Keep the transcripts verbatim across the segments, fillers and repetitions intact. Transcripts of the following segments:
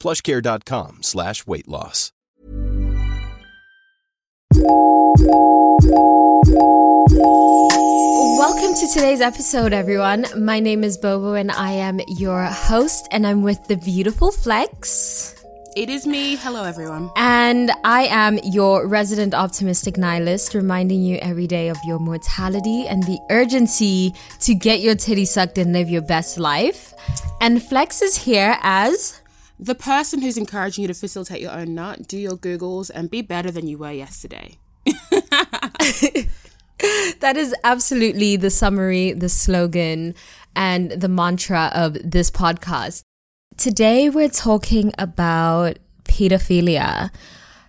PlushCare.com slash weight loss. Welcome to today's episode, everyone. My name is Bobo and I am your host, and I'm with the beautiful Flex. It is me. Hello, everyone. And I am your resident optimistic nihilist, reminding you every day of your mortality and the urgency to get your titty sucked and live your best life. And Flex is here as the person who's encouraging you to facilitate your own nut, do your Googles, and be better than you were yesterday. That is absolutely the summary, the slogan, and the mantra of this podcast. Today, we're talking about pedophilia.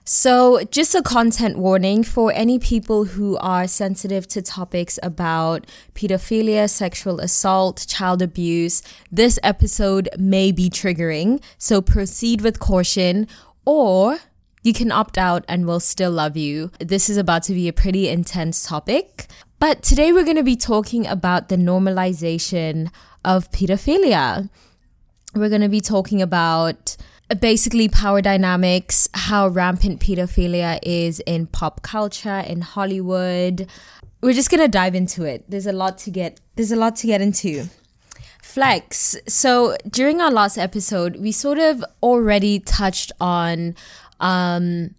So just a content warning for any people who are sensitive to topics about pedophilia, sexual assault, child abuse. This episode may be triggering, so proceed with caution, or you can opt out and we'll still love you. This is about to be a pretty intense topic. But today, we're going to be talking about the normalization of pedophilia. We're going to be talking about basically power dynamics, how rampant pedophilia is in pop culture, in Hollywood. We're just going to dive into it. There's a lot to get, there's a lot to get into. Flex. So during our last episode, we sort of already touched on, um,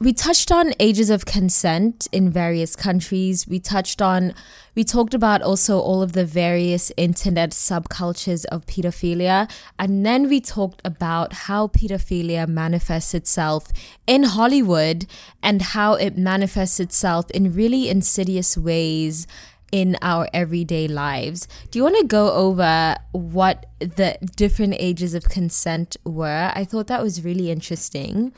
we touched on ages of consent in various countries. We touched on, we talked about also all of the various internet subcultures of pedophilia. And then we talked about how pedophilia manifests itself in Hollywood and how it manifests itself in really insidious ways in our everyday lives. Do you want to go over what the different ages of consent were? I thought that was really interesting,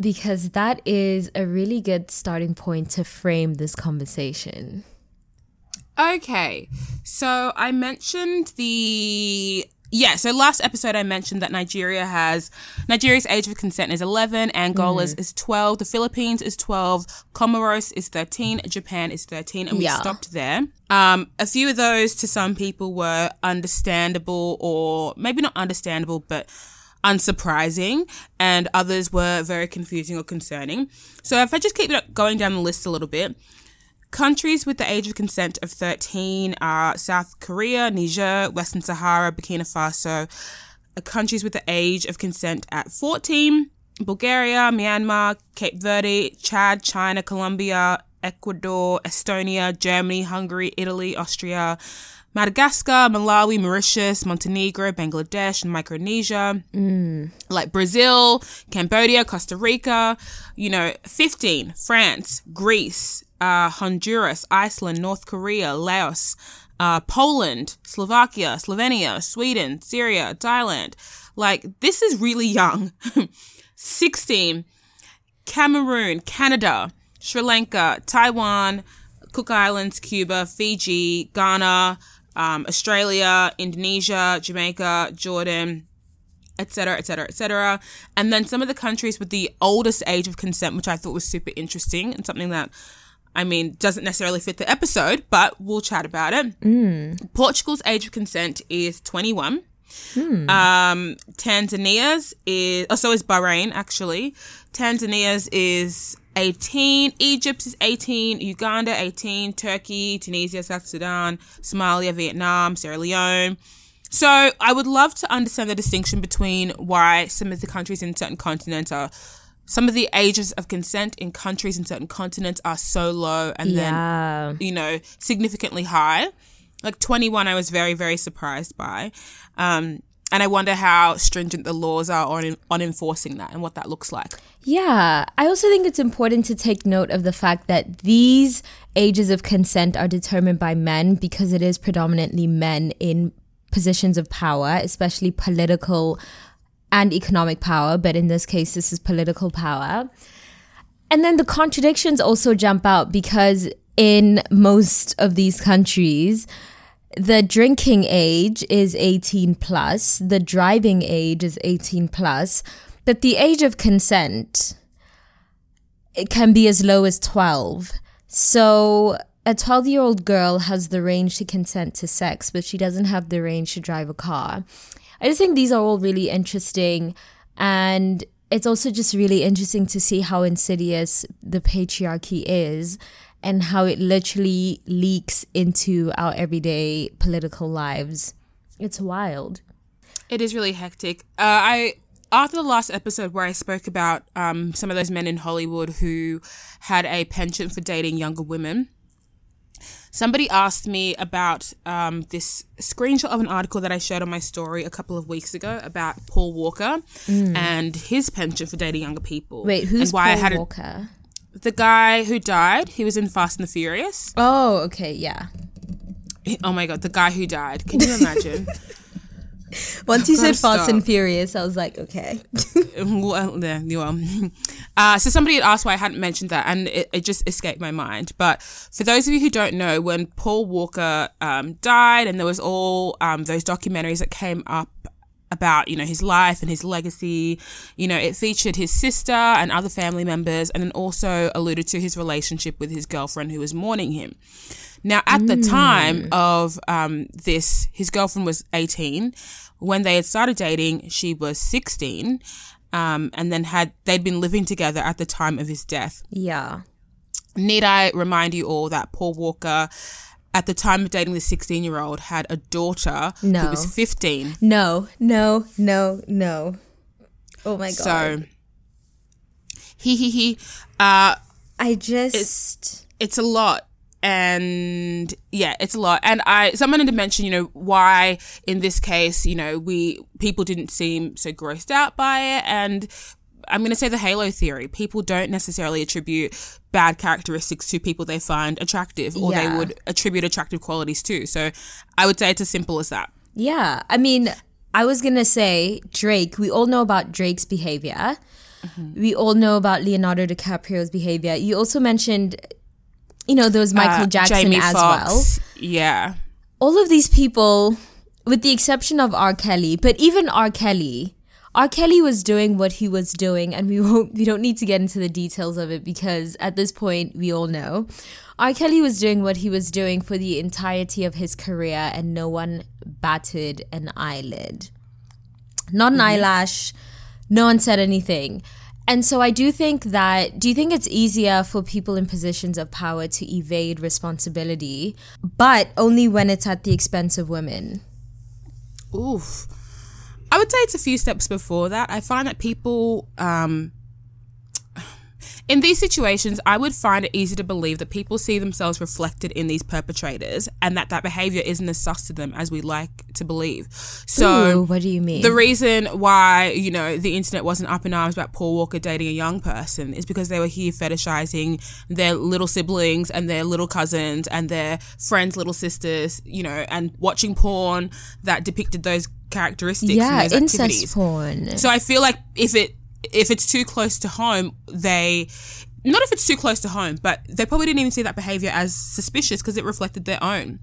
because that is a really good starting point to frame this conversation. Okay, so I mentioned the... Yeah, so last episode I mentioned that Nigeria has... Nigeria's age of consent is eleven, Angola's mm. is twelve, the Philippines is twelve, Comoros is thirteen, Japan is thirteen, and we yeah. stopped there. Um, a few of those to some people were understandable, or maybe not understandable, but unsurprising, and others were very confusing or concerning. So if I just keep going down the list a little bit, countries with the age of consent of thirteen are South Korea, Niger, Western Sahara, Burkina Faso. Countries with the age of consent at fourteen, Bulgaria, Myanmar, Cape Verde, Chad, China, Colombia, Ecuador, Estonia, Germany, Hungary, Italy, Austria, Madagascar, Malawi, Mauritius, Montenegro, Bangladesh, and Micronesia, mm. like Brazil, Cambodia, Costa Rica, you know, fifteen, France, Greece, uh, Honduras, Iceland, North Korea, Laos, uh, Poland, Slovakia, Slovenia, Sweden, Syria, Thailand. Like, this is really young. sixteen, Cameroon, Canada, Sri Lanka, Taiwan, Cook Islands, Cuba, Fiji, Ghana, Um, Australia, Indonesia, Jamaica, Jordan, et cetera, et cetera, et cetera. And then some of the countries with the oldest age of consent, which I thought was super interesting and something that, I mean, doesn't necessarily fit the episode, but we'll chat about it. Mm. Portugal's age of consent is twenty-one. Mm. Um, Tanzania's is, oh, so is Bahrain, actually. Tanzania's is eighteen, Egypt is eighteen, Uganda eighteen, Turkey, Tunisia, South Sudan, Somalia, Vietnam, Sierra Leone. So I would love to understand the distinction between why some of the countries in certain continents are, some of the ages of consent in countries in certain continents are so low and yeah. then, you know, significantly high. Like twenty-one, I was very, very surprised by. Um, and I wonder how stringent the laws are on, on enforcing that and what that looks like. Yeah. I also think it's important to take note of the fact that these ages of consent are determined by men, because it is predominantly men in positions of power, especially political and economic power, but in this case, this is political power. And then the contradictions also jump out because in most of these countries, the drinking age is eighteen plus, the driving age is eighteen plus, but the age of consent, it can be as low as twelve. So a twelve-year-old girl has the range to consent to sex, but she doesn't have the range to drive a car. I just think these are all really interesting, and it's also just really interesting to see how insidious the patriarchy is and how it literally leaks into our everyday political lives. It's wild. It is really hectic. Uh, I after the last episode where I spoke about um, some of those men in Hollywood who had a penchant for dating younger women, somebody asked me about um, this screenshot of an article that I shared on my story a couple of weeks ago about Paul Walker mm. and his penchant for dating younger people. Wait, who's Paul I had Walker? A, the guy who died. He was in Fast and the Furious. Oh, okay, yeah. Oh my God, the guy who died. Can you imagine? Once you said Fast stop. and Furious, I was like, okay. well, there you are. Uh, so somebody had asked why I hadn't mentioned that, and it, it just escaped my mind. But for those of you who don't know, when Paul Walker um, died, and there was all um, those documentaries that came up about, you know, his life and his legacy, you know, it featured his sister and other family members, and then also alluded to his relationship with his girlfriend who was mourning him. Now, at mm. the time of um, this, his girlfriend was eighteen. When they had started dating, she was sixteen, um, and then had they'd been living together at the time of his death. Yeah. Need I remind you all that Paul Walker, at the time of dating the sixteen-year-old, had a daughter no. who was fifteen. No, no, no, no. Oh, my God. So, he, he, he. Uh, I just... It's, it's a lot. And yeah, it's a lot. And I, someone had mentioned, you know, why in this case, you know, we people didn't seem so grossed out by it. And I'm going to say the halo theory. People don't necessarily attribute bad characteristics to people they find attractive, or yeah. they would attribute attractive qualities to. So I would say it's as simple as that. Yeah. I mean, I was going to say Drake. We all know about Drake's behavior. Mm-hmm. We all know about Leonardo DiCaprio's behavior. You also mentioned... You know, there was Michael uh, Jackson Jamie as Foxx. Well. Yeah. All of these people, with the exception of R. Kelly, but even R. Kelly, R. Kelly was doing what he was doing, and we won't, we don't need to get into the details of it because at this point, we all know. R. Kelly was doing what he was doing for the entirety of his career, and no one batted an eyelid. Not an mm-hmm. eyelash. No one said anything. And so I do think that, do you think it's easier for people in positions of power to evade responsibility, but only when it's at the expense of women? Oof. I would say it's a few steps before that. I find that people, um, in these situations, I would find it easy to believe that people see themselves reflected in these perpetrators and that that behavior isn't as sus to them as we like to believe. So, Ooh, what do you mean? The reason why, you know, the internet wasn't up in arms about Paul Walker dating a young person is because they were here fetishizing their little siblings and their little cousins and their friends' little sisters, you know, and watching porn that depicted those characteristics. Yeah, and those incest activities. Porn. So I feel like if it, if it's too close to home, they not if it's too close to home, but they probably didn't even see that behavior as suspicious because it reflected their own.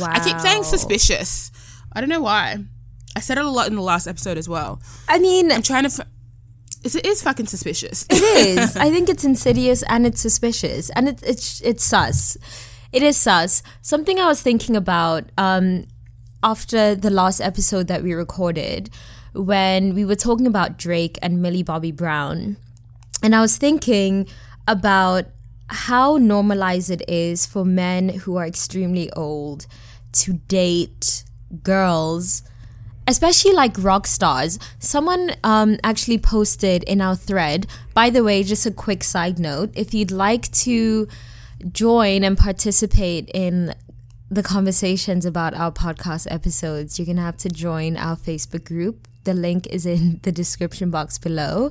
Wow. I keep saying suspicious. I don't know why. I said it a lot in the last episode as well. I mean, I'm trying to. F- it is fucking suspicious. It is. I think it's insidious and it's suspicious and it's it's it's sus. It is sus. Something I was thinking about um, after the last episode that we recorded, when we were talking about Drake and Millie Bobby Brown, and I was thinking about how normalized it is for men who are extremely old to date girls, especially like rock stars. Someone um, actually posted in our thread, by the way, just a quick side note, if you'd like to join and participate in the conversations about our podcast episodes, you're going to have to join our Facebook group. The link is in the description box below.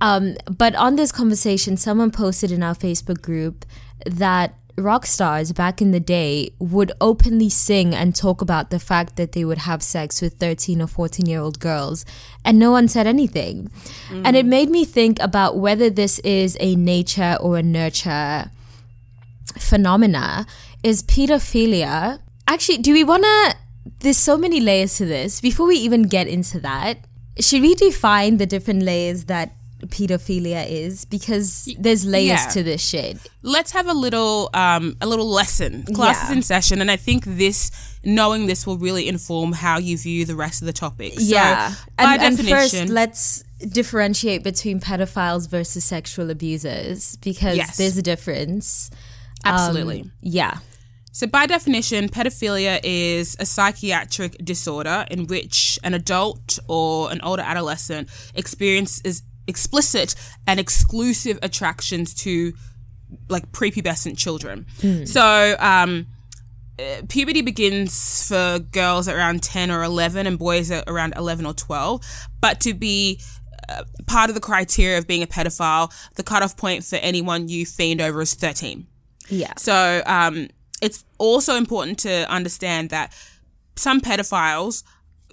Um, but on this conversation, someone posted in our Facebook group that rock stars back in the day would openly sing and talk about the fact that they would have sex with thirteen or fourteen-year-old girls, and no one said anything. Mm. And it made me think about whether this is a nature or a nurture phenomena. Is pedophilia... Actually, do we want to... There's so many layers to this. Before we even get into that, should we define the different layers that pedophilia is? Because there's layers yeah. to this shit. Let's have a little um, a little lesson. Class is yeah. in session. And I think this, knowing this will really inform how you view the rest of the topic. So yeah. By and, definition, and first, let's differentiate between pedophiles versus sexual abusers, because yes. there's a difference. Absolutely. Um, yeah. So by definition, pedophilia is a psychiatric disorder in which an adult or an older adolescent experiences explicit and exclusive attractions to, like, prepubescent children. Mm. So um, puberty begins for girls around ten or eleven and boys at around eleven or twelve. But to be uh, part of the criteria of being a pedophile, the cutoff point for anyone you fiend over is thirteen. Yeah. So... Um, It's also important to understand that some pedophiles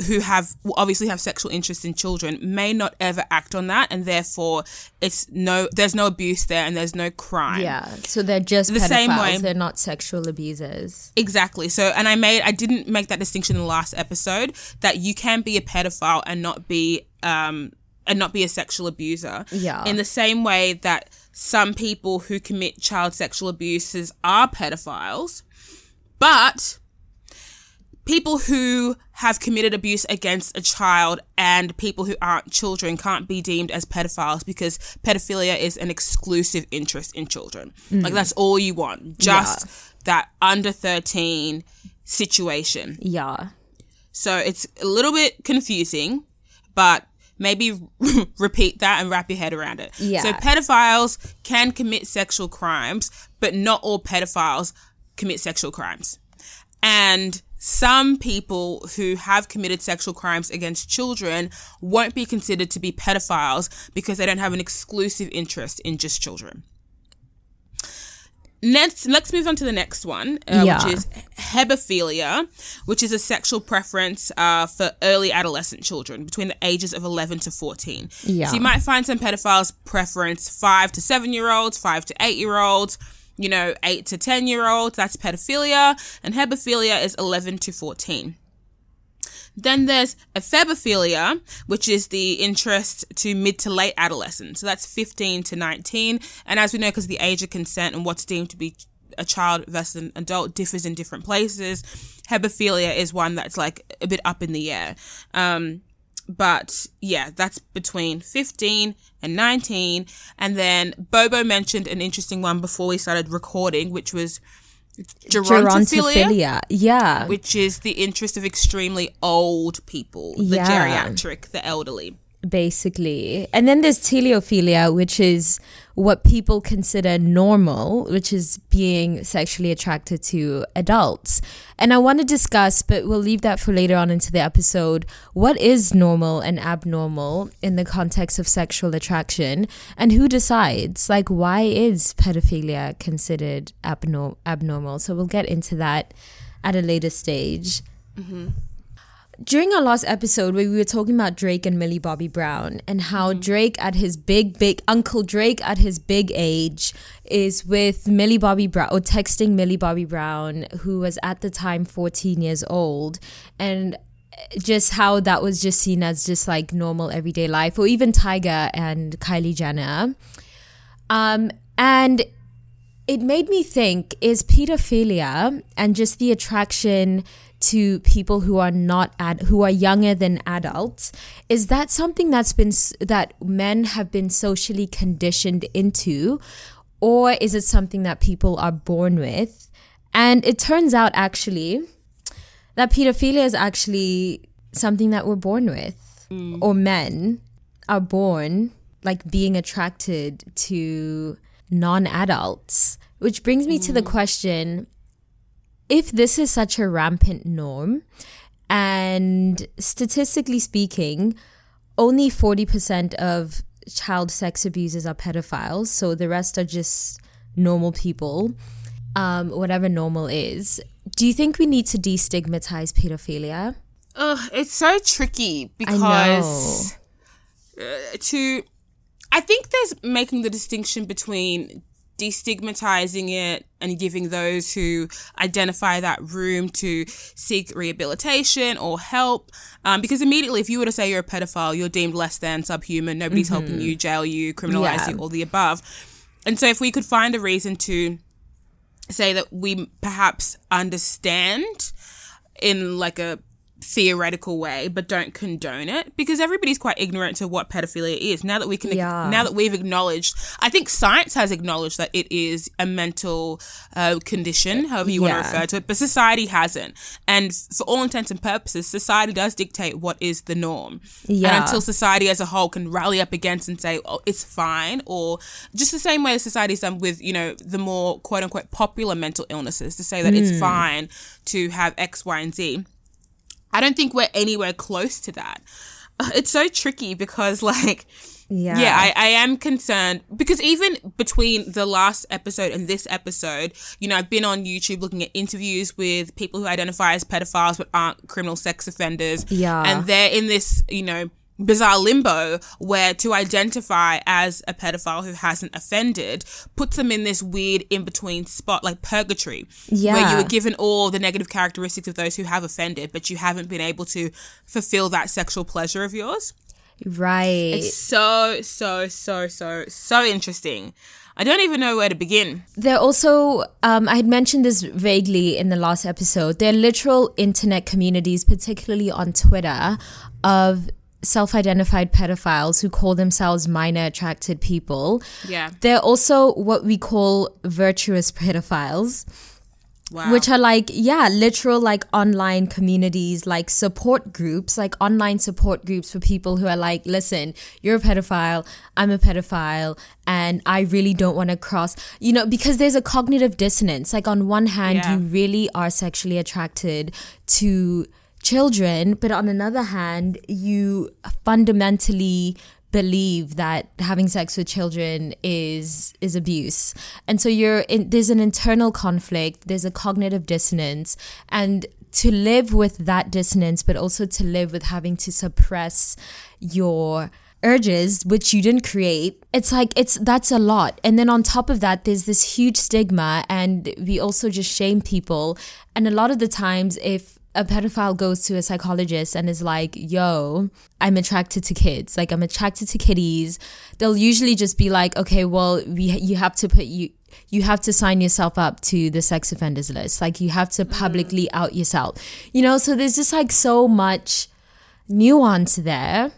who have obviously have sexual interest in children may not ever act on that, and therefore it's no there's no abuse there and there's no crime. Yeah, so they're just the pedophiles, same way. They're not sexual abusers. Exactly. So, and I made I didn't make that distinction in the last episode, that you can be a pedophile and not be um and not be a sexual abuser. Yeah. In the same way that some people who commit child sexual abuses are pedophiles, but people who have committed abuse against a child and people who aren't children can't be deemed as pedophiles, because pedophilia is an exclusive interest in children. Mm. Like, that's all you want, just yeah. that under thirteen situation. Yeah. So it's a little bit confusing, but... Maybe repeat that and wrap your head around it. Yeah. So pedophiles can commit sexual crimes, but not all pedophiles commit sexual crimes. And some people who have committed sexual crimes against children won't be considered to be pedophiles because they don't have an exclusive interest in just children. Next, let's move on to the next one, uh, yeah. which is hebephilia, which is a sexual preference uh, for early adolescent children between the ages of eleven to fourteen. Yeah. So you might find some pedophiles preference five to seven-year-olds, five to eight-year-olds, you know, eight to ten-year-olds. That's pedophilia. And hebephilia is eleven to fourteen. Then there's ephebophilia, which is the interest to mid to late adolescence. So that's fifteen to nineteen. And as we know, because the age of consent and what's deemed to be a child versus an adult differs in different places, hebephilia is one that's like a bit up in the air. Um, but yeah, that's between fifteen and nineteen. And then Bobo mentioned an interesting one before we started recording, which was Gerontophilia, gerontophilia, yeah, which is the interest of extremely old people, the yeah. geriatric, the elderly, basically. And then there's teleophilia, which is what people consider normal, which is being sexually attracted to adults. And I want to discuss, but we'll leave that for later on into the episode, what is normal and abnormal in the context of sexual attraction, and who decides? Like, why is pedophilia considered abnorm- abnormal? So we'll get into that at a later stage. Mm-hmm. During our last episode, where we were talking about Drake and Millie Bobby Brown, and how Drake at his big, big, Uncle Drake at his big age is with Millie Bobby Brown, or texting Millie Bobby Brown, who was at the time fourteen years old, and just how that was just seen as just like normal everyday life, or even Tyga and Kylie Jenner. Um, and it made me think, is pedophilia and just the attraction to people who are not ad- who are younger than adults, is that something that's been that men have been socially conditioned into, or is it something that people are born with? And it turns out actually that pedophilia is actually something that we're born with, mm. or men are born like being attracted to non-adults, which brings me mm. to the question. If this is such a rampant norm, and statistically speaking, only forty percent of child sex abusers are pedophiles, so the rest are just normal people, um, whatever normal is. Do you think we need to destigmatize pedophilia? Ugh, it's so tricky because I know. to, I think there's making the distinction between destigmatizing it and giving those who identify that room to seek rehabilitation or help. Um, because immediately, if you were to say you're a pedophile, you're deemed less than, subhuman, nobody's mm-hmm. helping you, jail you, criminalize yeah. you, all the above. And so if we could find a reason to say that we perhaps understand in like a theoretical way but don't condone it, because everybody's quite ignorant to what pedophilia is now that we can yeah. now that we've acknowledged, I think science has acknowledged that it is a mental uh, condition, however you yeah. want to refer to it, but society hasn't, and for all intents and purposes society does dictate what is the norm, yeah. and until society as a whole can rally up against and say, oh, it's fine, or just the same way society's done with, you know, the more quote unquote popular mental illnesses, to say that mm. it's fine to have X, Y and Z. I don't think we're anywhere close to that. It's so tricky because, like, yeah, yeah I, I am concerned because even between the last episode and this episode, you know, I've been on YouTube looking at interviews with people who identify as pedophiles but aren't criminal sex offenders. Yeah. And they're in this, you know, bizarre limbo where to identify as a pedophile who hasn't offended puts them in this weird in-between spot, like purgatory, yeah. where you were given all the negative characteristics of those who have offended but you haven't been able to fulfill that sexual pleasure of yours. Right. It's so, so, so, so, so interesting. I don't even know where to begin. They're also, um, I had mentioned this vaguely in the last episode, they're literal internet communities, particularly on Twitter, of self-identified pedophiles who call themselves minor attracted people. Yeah. They're also what we call virtuous pedophiles. Wow. Which are like, yeah, literal like online communities, like support groups, like online support groups for people who are like, listen, you're a pedophile, I'm a pedophile, and I really don't want to cross, you know, because there's a cognitive dissonance. Like on one hand, yeah. you really are sexually attracted to children, but on another hand you fundamentally believe that having sex with children is is abuse, and so you're in, there's an internal conflict, there's a cognitive dissonance, and to live with that dissonance but also to live with having to suppress your urges which you didn't create, it's like it's that's a lot. And then on top of that there's this huge stigma, and we also just shame people, and a lot of the times if a pedophile goes to a psychologist and is like, yo, I'm attracted to kids. Like, I'm attracted to kitties. They'll usually just be like, okay, well, we you have to put you you have to sign yourself up to the sex offenders list. Like, you have to publicly out yourself. You know, so there's just like so much nuance there.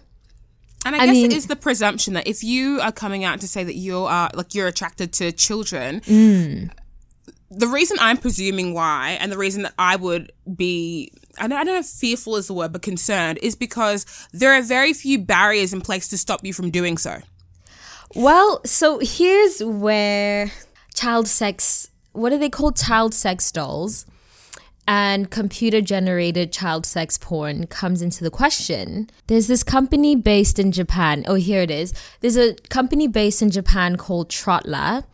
And I, I guess mean, it is the presumption that if you are coming out to say that you are like you're attracted to children. Mm. The reason I'm presuming why, and the reason that I would be, I don't, I don't know if fearful is the word, but concerned, is because there are very few barriers in place to stop you from doing so. Well, so here's where child sex, what are they called? Child sex dolls and computer-generated child sex porn comes into the question. There's this company based in Japan. Oh, here it is. There's a company based in Japan called Trottla,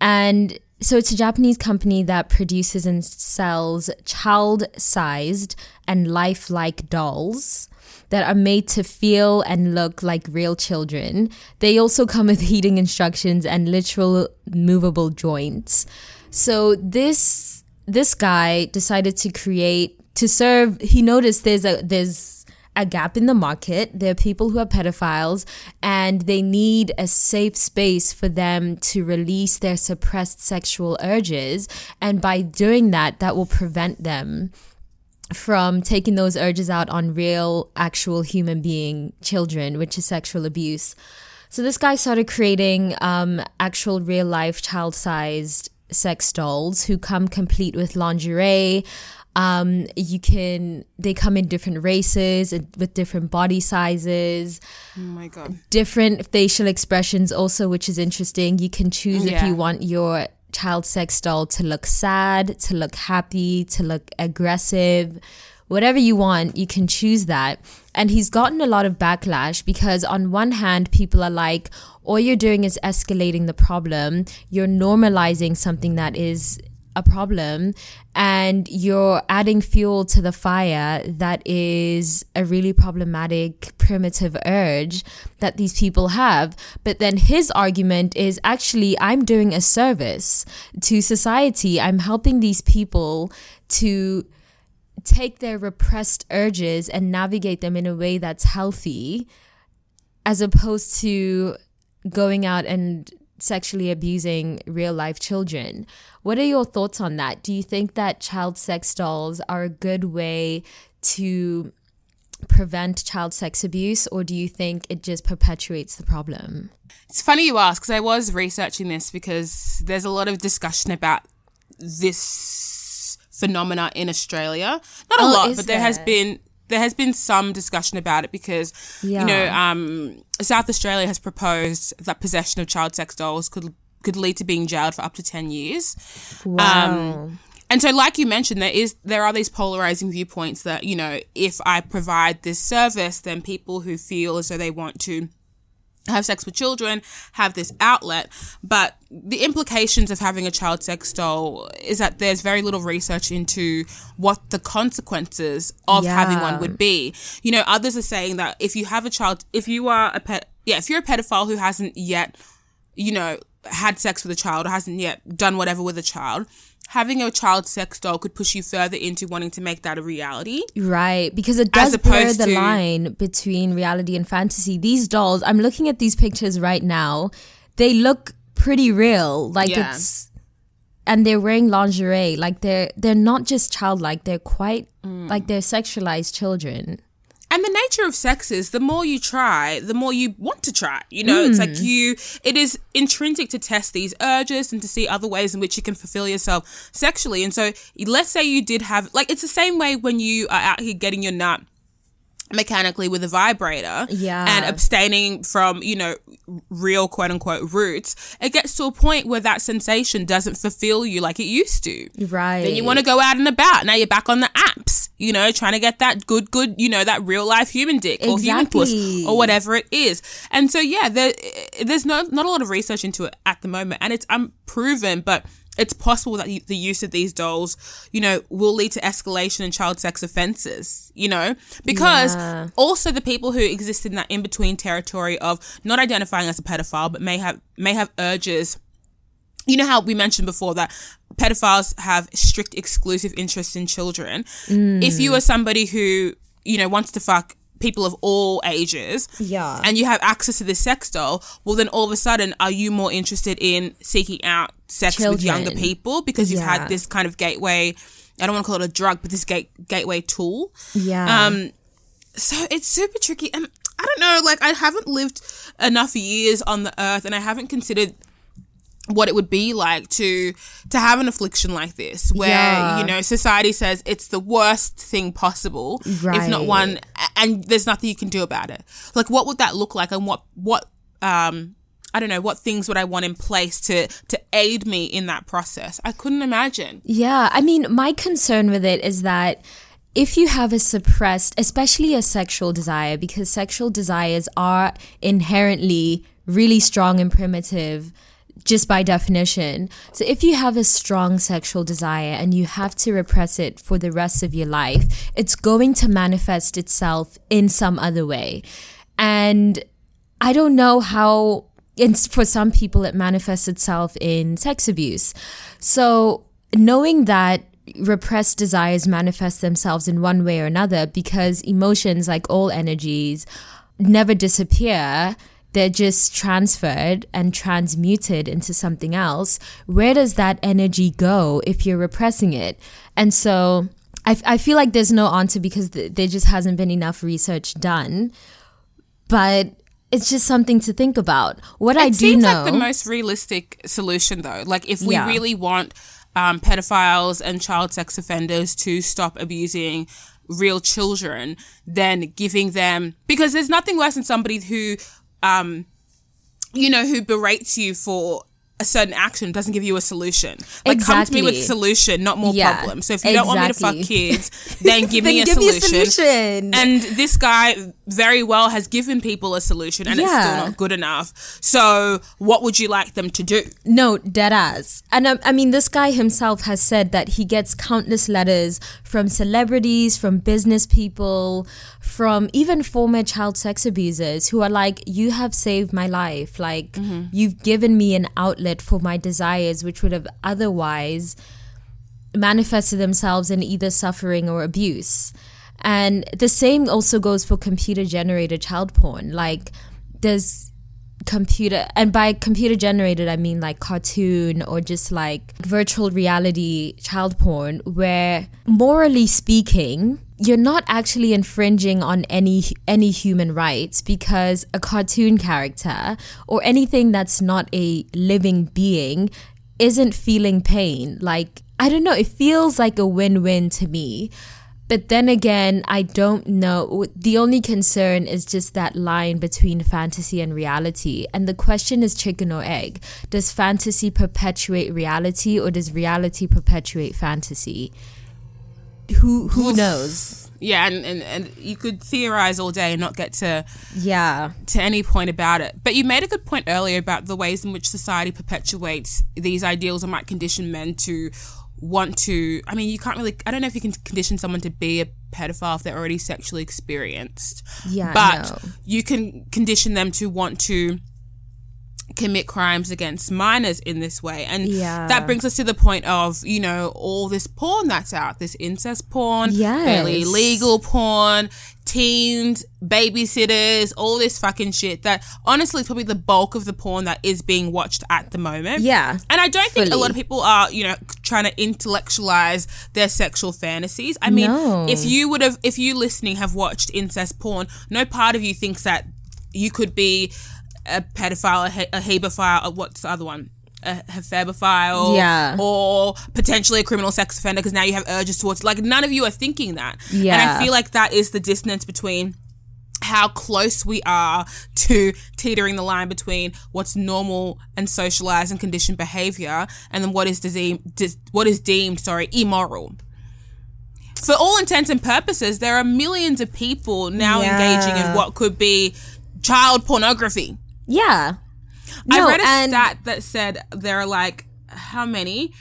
and so it's a Japanese company that produces and sells child-sized and lifelike dolls that are made to feel and look like real children. They also come with heating instructions and literal movable joints. So this this guy decided to create, to serve, he noticed there's a there's a gap in the market. There are people who are pedophiles and they need a safe space for them to release their suppressed sexual urges, and by doing that, that will prevent them from taking those urges out on real, actual human being children, which is sexual abuse. So this guy started creating um, actual real life child-sized sex dolls who come complete with lingerie. Um, you can, they come in different races and with different body sizes. Oh my God. Different facial expressions also, which is interesting. You can choose yeah. if you want your child sex doll to look sad, to look happy, to look aggressive, whatever you want, you can choose that. And he's gotten a lot of backlash because on one hand, people are like, all you're doing is escalating the problem. You're normalizing something that is a problem and you're adding fuel to the fire that is a really problematic primitive urge that these people have. But then his argument is, actually, I'm doing a service to society. I'm helping these people to take their repressed urges and navigate them in a way that's healthy, as opposed to going out and sexually abusing real life children. What are your thoughts on that? Do you think that child sex dolls are a good way to prevent child sex abuse, or do you think it just perpetuates the problem? It's funny you ask, because I was researching this because there's a lot of discussion about this phenomena in Australia. Not a oh, lot, but there, there has been there has been some discussion about it because, yeah. you know, um, South Australia has proposed that possession of child sex dolls could could lead to being jailed for up to ten years. Wow. Um, and so, like you mentioned, there is there are these polarizing viewpoints that, you know, if I provide this service, then people who feel as though they want to have sex with children have this outlet. But the implications of having a child sex doll is that there's very little research into what the consequences of yeah. having one would be. You know, others are saying that if you have a child, if you are a pet, yeah, if you're a pedophile who hasn't yet, you know, had sex with a child or hasn't yet done whatever with a child, having a child sex doll could push you further into wanting to make that a reality. Right, because it does blur the to, line between reality and fantasy. These dolls, I'm looking at these pictures right now, they look pretty real. Like yeah. it's, and they're wearing lingerie. Like they're they're not just childlike, they're quite, mm. like they're sexualized children. And the nature of sex is the more you try, the more you want to try. You know, mm. it's like you, it is intrinsic to test these urges and to see other ways in which you can fulfill yourself sexually. And so let's say you did have, like, it's the same way when you are out here getting your nut mechanically with a vibrator yeah. and abstaining from, you know, real quote unquote roots, it gets to a point where that sensation doesn't fulfill you like it used to. Right. Then you want to go out and about. Now you're back on the apps, you know, trying to get that good, good, you know, that real life human dick exactly. or human puss or whatever it is. And so, yeah, there, there's no, not a lot of research into it at the moment, and it's unproven, but it's possible that the use of these dolls, you know, will lead to escalation in child sex offences, you know, because yeah. also the people who exist in that in-between territory of not identifying as a pedophile but may have may have urges. You know how we mentioned before that pedophiles have strict exclusive interests in children. Mm. If you are somebody who, you know, wants to fuck people of all ages yeah. and you have access to this sex doll, well then all of a sudden are you more interested in seeking out sex Children. with younger people because you've yeah. had this kind of gateway, I don't want to call it a drug, but this gate, gateway tool. Yeah. Um. So it's super tricky, and I don't know, like I haven't lived enough years on the earth and I haven't considered what it would be like to to have an affliction like this where, yeah. you know, society says it's the worst thing possible, right. if not one, and there's nothing you can do about it. Like, what would that look like, and what, what um, I don't know, what things would I want in place to, to aid me in that process? I couldn't imagine. Yeah, I mean, my concern with it is that if you have a suppressed, especially a sexual desire, because sexual desires are inherently really strong and primitive just by definition. So if you have a strong sexual desire and you have to repress it for the rest of your life, it's going to manifest itself in some other way. And I don't know how, it's, for some people, it manifests itself in sex abuse. So knowing that repressed desires manifest themselves in one way or another, because emotions, like all energies, never disappear. They're just transferred and transmuted into something else. Where does that energy go if you're repressing it? And so I, f- I feel like there's no answer because th- there just hasn't been enough research done. But it's just something to think about. What it I do seems know, like the most realistic solution, though. Like if we yeah. really want um, pedophiles and child sex offenders to stop abusing real children, then giving them, because there's nothing worse than somebody who Um, you know, who berates you for a certain action doesn't give you a solution. Like, exactly. Come to me with a solution, not more yeah, problems. So if you exactly. don't want me to fuck kids, then give, then me, a give me a solution. And this guy very well has given people a solution and yeah. it's still not good enough. So what would you like them to do? No, dead ass. And I, I mean, this guy himself has said that he gets countless letters from celebrities, from business people, from even former child sex abusers who are like, you have saved my life. Like, mm-hmm. you've given me an outlet for my desires, which would have otherwise manifested themselves in either suffering or abuse. And the same also goes for computer generated child porn. Like, there's computer, and by computer generated I mean like cartoon or just like virtual reality child porn, where morally speaking you're not actually infringing on any any human rights, because a cartoon character or anything that's not a living being isn't feeling pain. Like, I don't know, it feels like a win-win to me. But then again, I don't know. The only concern is just that line between fantasy and reality. And the question is chicken or egg. Does fantasy perpetuate reality, or does reality perpetuate fantasy? Who who knows? Yeah, and, and, and you could theorize all day and not get to yeah to any point about it. But you made a good point earlier about the ways in which society perpetuates these ideals and might condition men to want to... I mean, you can't really... I don't know if you can condition someone to be a pedophile if they're already sexually experienced. Yeah, But no. you can condition them to want to commit crimes against minors in this way. And yeah. that brings us to the point of, you know, all this porn that's out, this incest porn, yes. fairly illegal porn, teens, babysitters, all this fucking shit that honestly is probably the bulk of the porn that is being watched at the moment. Yeah. And I don't fully. think a lot of people are, you know, trying to intellectualize their sexual fantasies. I mean, no. if you would have, if you listening have watched incest porn, no part of you thinks that you could be a pedophile, a, he- a hebephile, or what's the other one? A hephabophile, yeah. or potentially a criminal sex offender, because now you have urges towards, like, none of you are thinking that. Yeah. And I feel like that is the dissonance between how close we are to teetering the line between what's normal and socialized and conditioned behavior, and then what is dese- dis- what is deemed, sorry, immoral. For all intents and purposes, there are millions of people now yeah. engaging in what could be child pornography. Yeah. No, I read a stat that said there are like how many?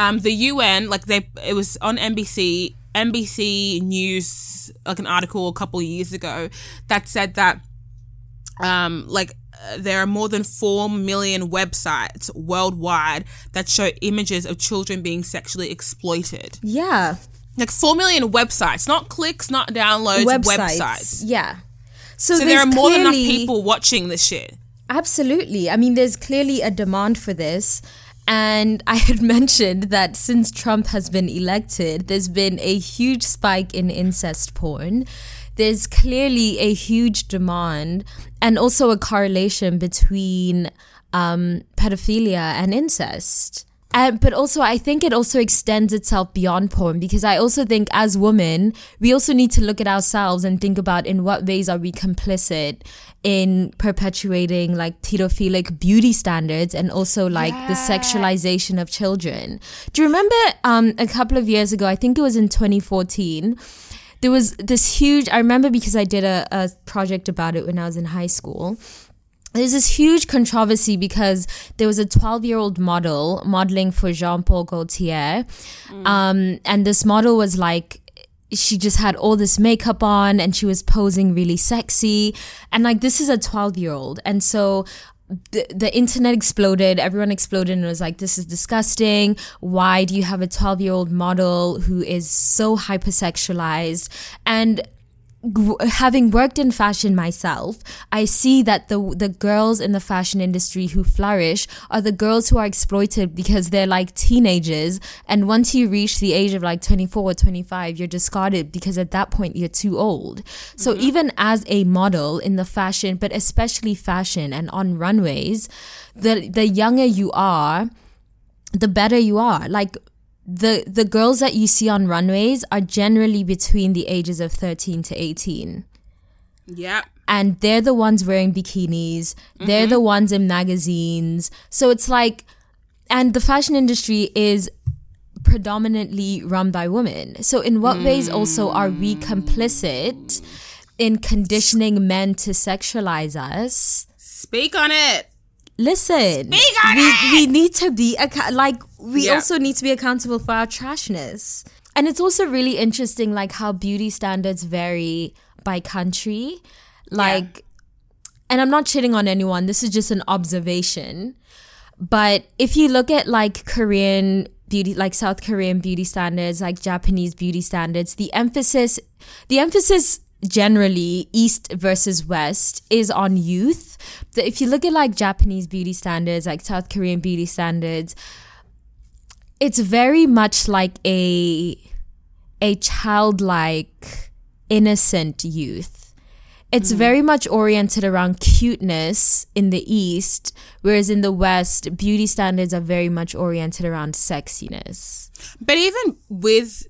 Um, the U N, like they, it was on N B C, N B C News, like an article a couple of years ago that said that um, like uh, there are more than four million websites worldwide that show images of children being sexually exploited. Yeah. Like four million websites, not clicks, not downloads, websites. websites. Yeah. So, so there are more clearly, than enough people watching this shit. Absolutely. I mean, there's clearly a demand for this. And I had mentioned that since Trump has been elected, there's been a huge spike in incest porn. There's clearly a huge demand and also a correlation between um, pedophilia and incest. Um, but also, I think it also extends itself beyond porn, because I also think as women, we also need to look at ourselves and think about in what ways are we complicit in perpetuating like pedophilic beauty standards and also like yeah. the sexualization of children. Do you remember um, a couple of years ago, I think it was in twenty fourteen, there was this huge, I remember because I did a, a project about it when I was in high school. There's this huge controversy because there was a twelve-year-old model modeling for Jean-Paul Gaultier. Mm. Um, and this model was like, she just had all this makeup on and she was posing really sexy. And like, this is a twelve-year-old. And so the, the internet exploded. Everyone exploded and was like, this is disgusting. Why do you have a twelve-year-old model who is so hypersexualized? And having worked in fashion myself, I see that the the girls in the fashion industry who flourish are the girls who are exploited because they're like teenagers, and once you reach the age of like twenty-four or twenty-five, you're discarded because at that point you're too old. So mm-hmm. even as a model in the fashion, but especially fashion and on runways, the the younger you are, the better you are. Like The the girls that you see on runways are generally between the ages of thirteen to eighteen. Yeah. And they're the ones wearing bikinis. Mm-hmm. They're the ones in magazines. So it's like And the fashion industry is predominantly run by women. So in what mm. ways also are we complicit in conditioning men to sexualize us? Speak on it. Listen, Speak on we, it. we need to be, acc- like, we yeah. also need to be accountable for our trashness. And it's also really interesting, like, how beauty standards vary by country. Like, yeah. and I'm not shitting on anyone, this is just an observation. But if you look at, like, Korean beauty, like South Korean beauty standards, like Japanese beauty standards, the emphasis, the emphasis generally, East versus West, is on youth. So if you look at, like, Japanese beauty standards, like South Korean beauty standards, it's very much like a a childlike, innocent youth. It's mm. very much oriented around cuteness in the East, whereas in the West, beauty standards are very much oriented around sexiness. But even with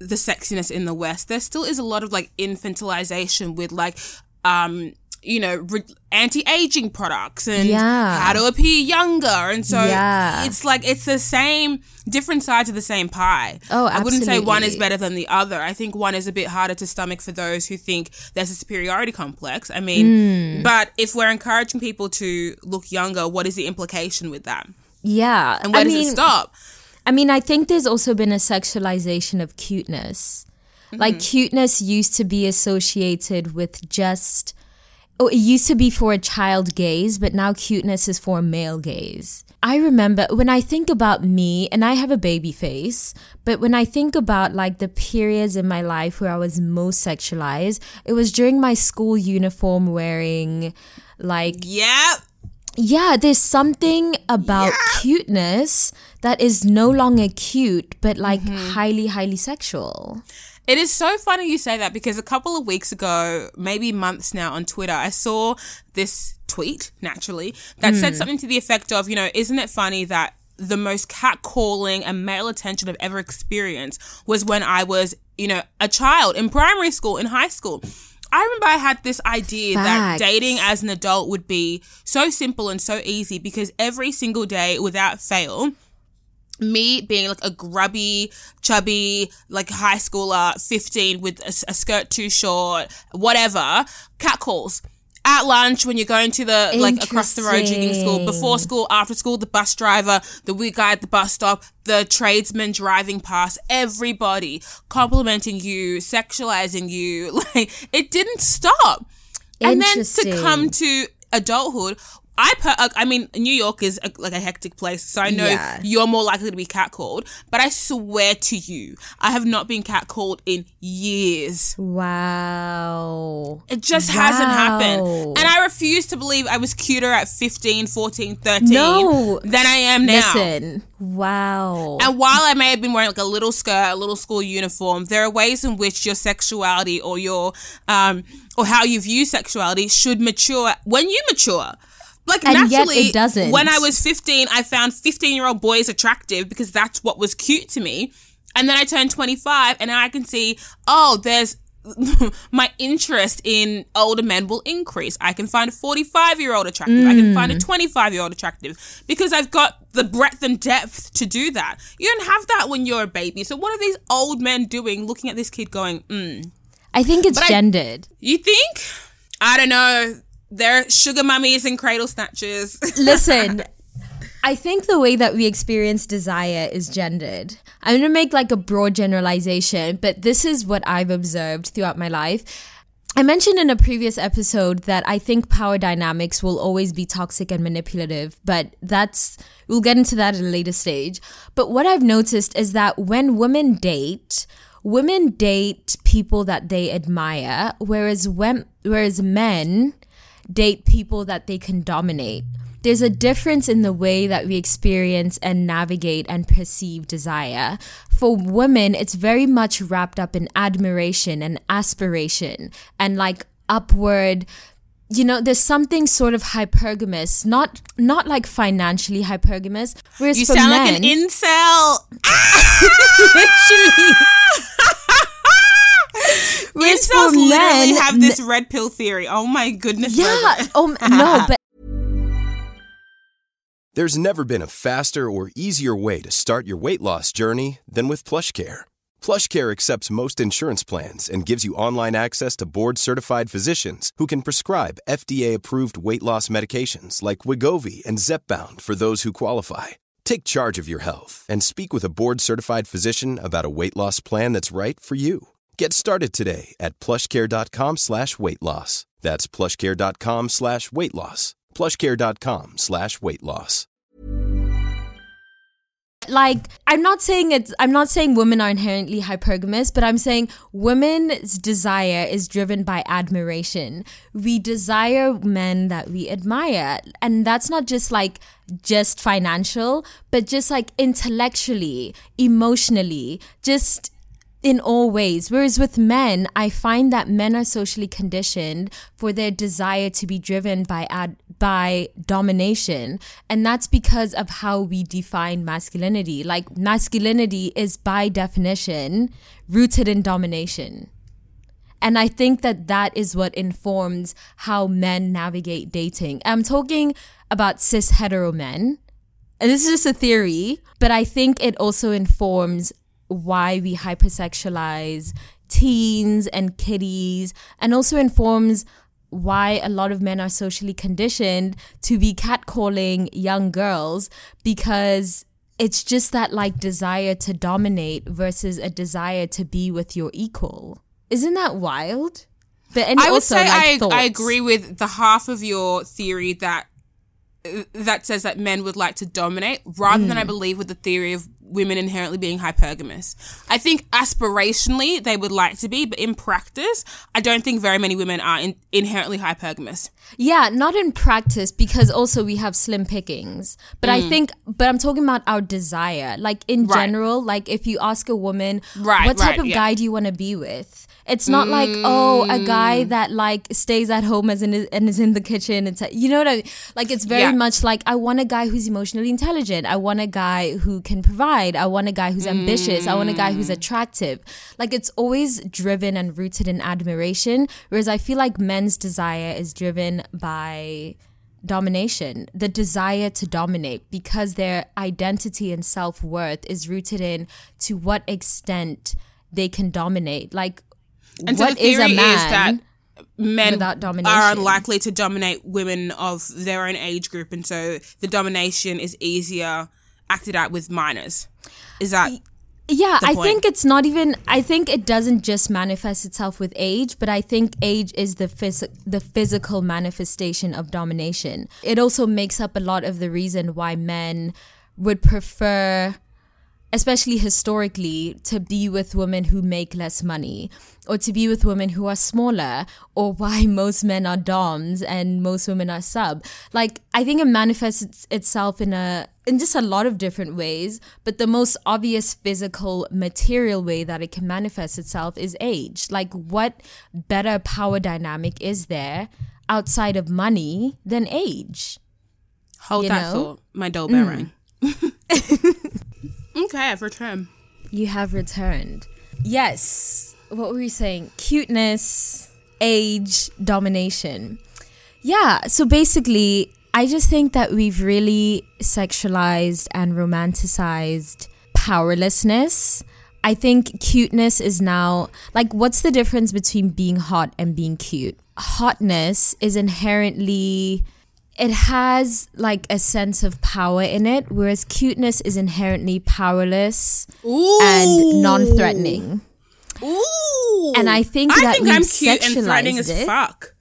the sexiness in the West, there still is a lot of, like, infantilization with, like, um, you know, re- anti-aging products and yeah. how to appear younger. And so yeah. it's like, it's the same, different sides of the same pie. Oh, absolutely. I wouldn't say one is better than the other. I think one is a bit harder to stomach for those who think there's a superiority complex. I mean, mm. but if we're encouraging people to look younger, what is the implication with that? Yeah. And where I does mean, it stop? I mean, I think there's also been a sexualization of cuteness. Mm-hmm. Like, cuteness used to be associated with just, oh, it used to be for a child gaze, but now cuteness is for a male gaze. I remember when I think about me, and I have a baby face, but when I think about, like, the periods in my life where I was most sexualized, it was during my school uniform wearing, like... Yeah. Yeah, there's something about yeah. cuteness that is no longer cute, but, like, mm-hmm. highly, highly sexual. It is so funny you say that, because a couple of weeks ago, maybe months now, on Twitter, I saw this tweet, naturally, that mm. said something to the effect of, you know, isn't it funny that the most catcalling and male attention I've ever experienced was when I was, you know, a child in primary school, in high school. I remember I had this idea Facts. that dating as an adult would be so simple and so easy, because every single day, without fail, me being, like, a grubby, chubby, like, high schooler, fifteen, with a, a skirt too short, whatever, catcalls. At lunch, when you're going to the, like, across the road jigging school, before school, after school, the bus driver, the weird guy at the bus stop, the tradesman driving past, everybody complimenting you, sexualizing you. Like, it didn't stop. And then to come to adulthood, I per- I mean, New York is a, like a hectic place, so I know yeah. you're more likely to be catcalled. But I swear to you, I have not been catcalled in years. Wow. It just wow. hasn't happened. And I refuse to believe I was cuter at fifteen, fourteen, thirteen no. than I am now. Listen, wow. And while I may have been wearing, like, a little skirt, a little school uniform, there are ways in which your sexuality or your um or how you view sexuality should mature when you mature. Like, and naturally, yet it doesn't. When I was fifteen, I found fifteen-year-old boys attractive because that's what was cute to me. And then I turned twenty-five, and now I can see, oh, there's my interest in older men will increase. I can find a forty-five-year-old attractive. Mm. I can find a twenty-five-year-old attractive because I've got the breadth and depth to do that. You don't have that when you're a baby. So what are these old men doing looking at this kid going, hmm. I think it's but gendered. I, you think? I don't know. They're sugar mummies and cradle snatchers. Listen, I think the way that we experience desire is gendered. I'm going to make, like, a broad generalization, but this is what I've observed throughout my life. I mentioned in a previous episode that I think power dynamics will always be toxic and manipulative, but that's, we'll get into that at a later stage. But what I've noticed is that when women date, women date people that they admire, whereas when, whereas men... date people that they can dominate. There's a difference in the way that we experience and navigate and perceive desire. For women, it's very much wrapped up in admiration and aspiration and, like, upward, you know, there's something sort of hypergamous, not not like financially hypergamous. Whereas you for sound men, like an incel. Literally. Incels literally have this red pill theory. Oh my goodness. Yeah. Oh, no, but There's never been a faster or easier way to start your weight loss journey than with PlushCare. PlushCare accepts most insurance plans and gives you online access to board-certified physicians who can prescribe F D A-approved weight loss medications like Wegovy and ZepBound for those who qualify. Take charge of your health and speak with a board-certified physician about a weight loss plan that's right for you. Get started today at PlushCare.com slash weight loss. That's PlushCare.com slash weight loss. PlushCare.com slash weight loss. Like, I'm not saying it's, I'm not saying women are inherently hypergamous, but I'm saying women's desire is driven by admiration. We desire men that we admire. And that's not just like, just financial, but just like intellectually, emotionally, just in all ways. Whereas with men, I find that men are socially conditioned for their desire to be driven by ad by domination. And that's because of how we define masculinity. Like, masculinity is by definition rooted in domination. And I think that that is what informs how men navigate dating. I'm talking about cis hetero men. And this is just a theory, but I think it also informs why we hypersexualize teens and kiddies, and also informs why a lot of men are socially conditioned to be catcalling young girls, because it's just that like desire to dominate versus a desire to be with your equal. Isn't that wild? But and I would also, say like, I, I agree with the half of your theory that that says that men would like to dominate, rather mm. than I believe with the theory of women inherently being hypergamous. I think aspirationally they would like to be, but in practice, I don't think very many women are in- inherently hypergamous. Yeah, not in practice, because also we have slim pickings. But mm. I think, but I'm talking about our desire. Like in right. general, like if you ask a woman, right, what type right, of yeah. guy do you want to be with? It's not mm. like, oh, a guy that like stays at home as in, and is in the kitchen. And t- you know what I mean? Like it's very yeah. much like, I want a guy who's emotionally intelligent. I want a guy who can provide. I want a guy who's ambitious. I want a guy who's attractive. Like it's always driven and rooted in admiration, whereas I feel like men's desire is driven by domination, the desire to dominate, because their identity and self-worth is rooted in to what extent they can dominate. Like, and what so the is a man is that men without domination? Are unlikely to dominate women of their own age group, and so the domination is easier acted out with minors. Is that yeah I think it's not even I think it doesn't just manifest itself with age, but I think age is the phys- the physical manifestation of domination. It also makes up a lot of the reason why men would prefer, especially historically, to be with women who make less money, or to be with women who are smaller, or why most men are doms and most women are sub. Like, I think it manifests itself in a in just a lot of different ways, but the most obvious physical material way that it can manifest itself is age. Like, what better power dynamic is there outside of money than age? Hold you that know? Thought. My doorbell mm. rang. Okay, I've returned. You have returned. Yes. What were we saying? Cuteness, age, domination. Yeah, so basically, I just think that we've really sexualized and romanticized powerlessness. I think cuteness is now, like, what's the difference between being hot and being cute? Hotness is inherently... it has like a sense of power in it, whereas cuteness is inherently powerless Ooh. And non-threatening. Ooh. And I think I that think I'm cute and threatening it. As fuck.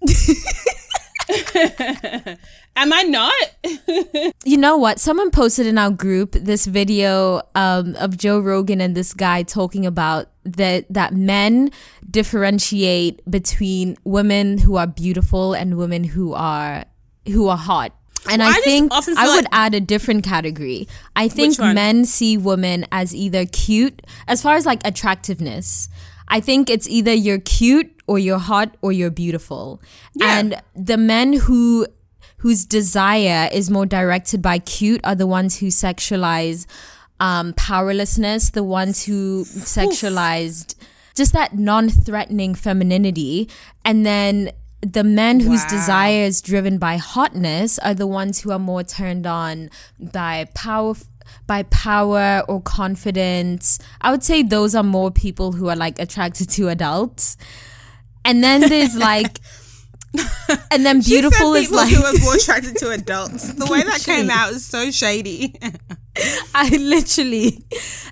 Am I not? You know what? Someone posted in our group this video um, of Joe Rogan and this guy talking about that that men differentiate between women who are beautiful and women who are who are hot. And well, I, I think I would like... add a different category. I think men see women as either cute, as far as like attractiveness. I think it's either you're cute or you're hot or you're beautiful. Yeah. And the men who whose desire is more directed by cute are the ones who sexualize um, powerlessness, the ones who sexualized just that non-threatening femininity. And then the men wow. whose desire is driven by hotness are the ones who are more turned on by power, by power or confidence. I would say those are more people who are like attracted to adults. And then there's like, and then beautiful is like people who are more attracted to adults. The way that came out is so shady. I literally,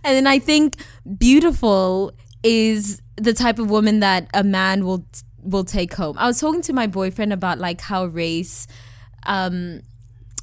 and then I think beautiful is the type of woman that a man will will take home. I was talking to my boyfriend about like how race um,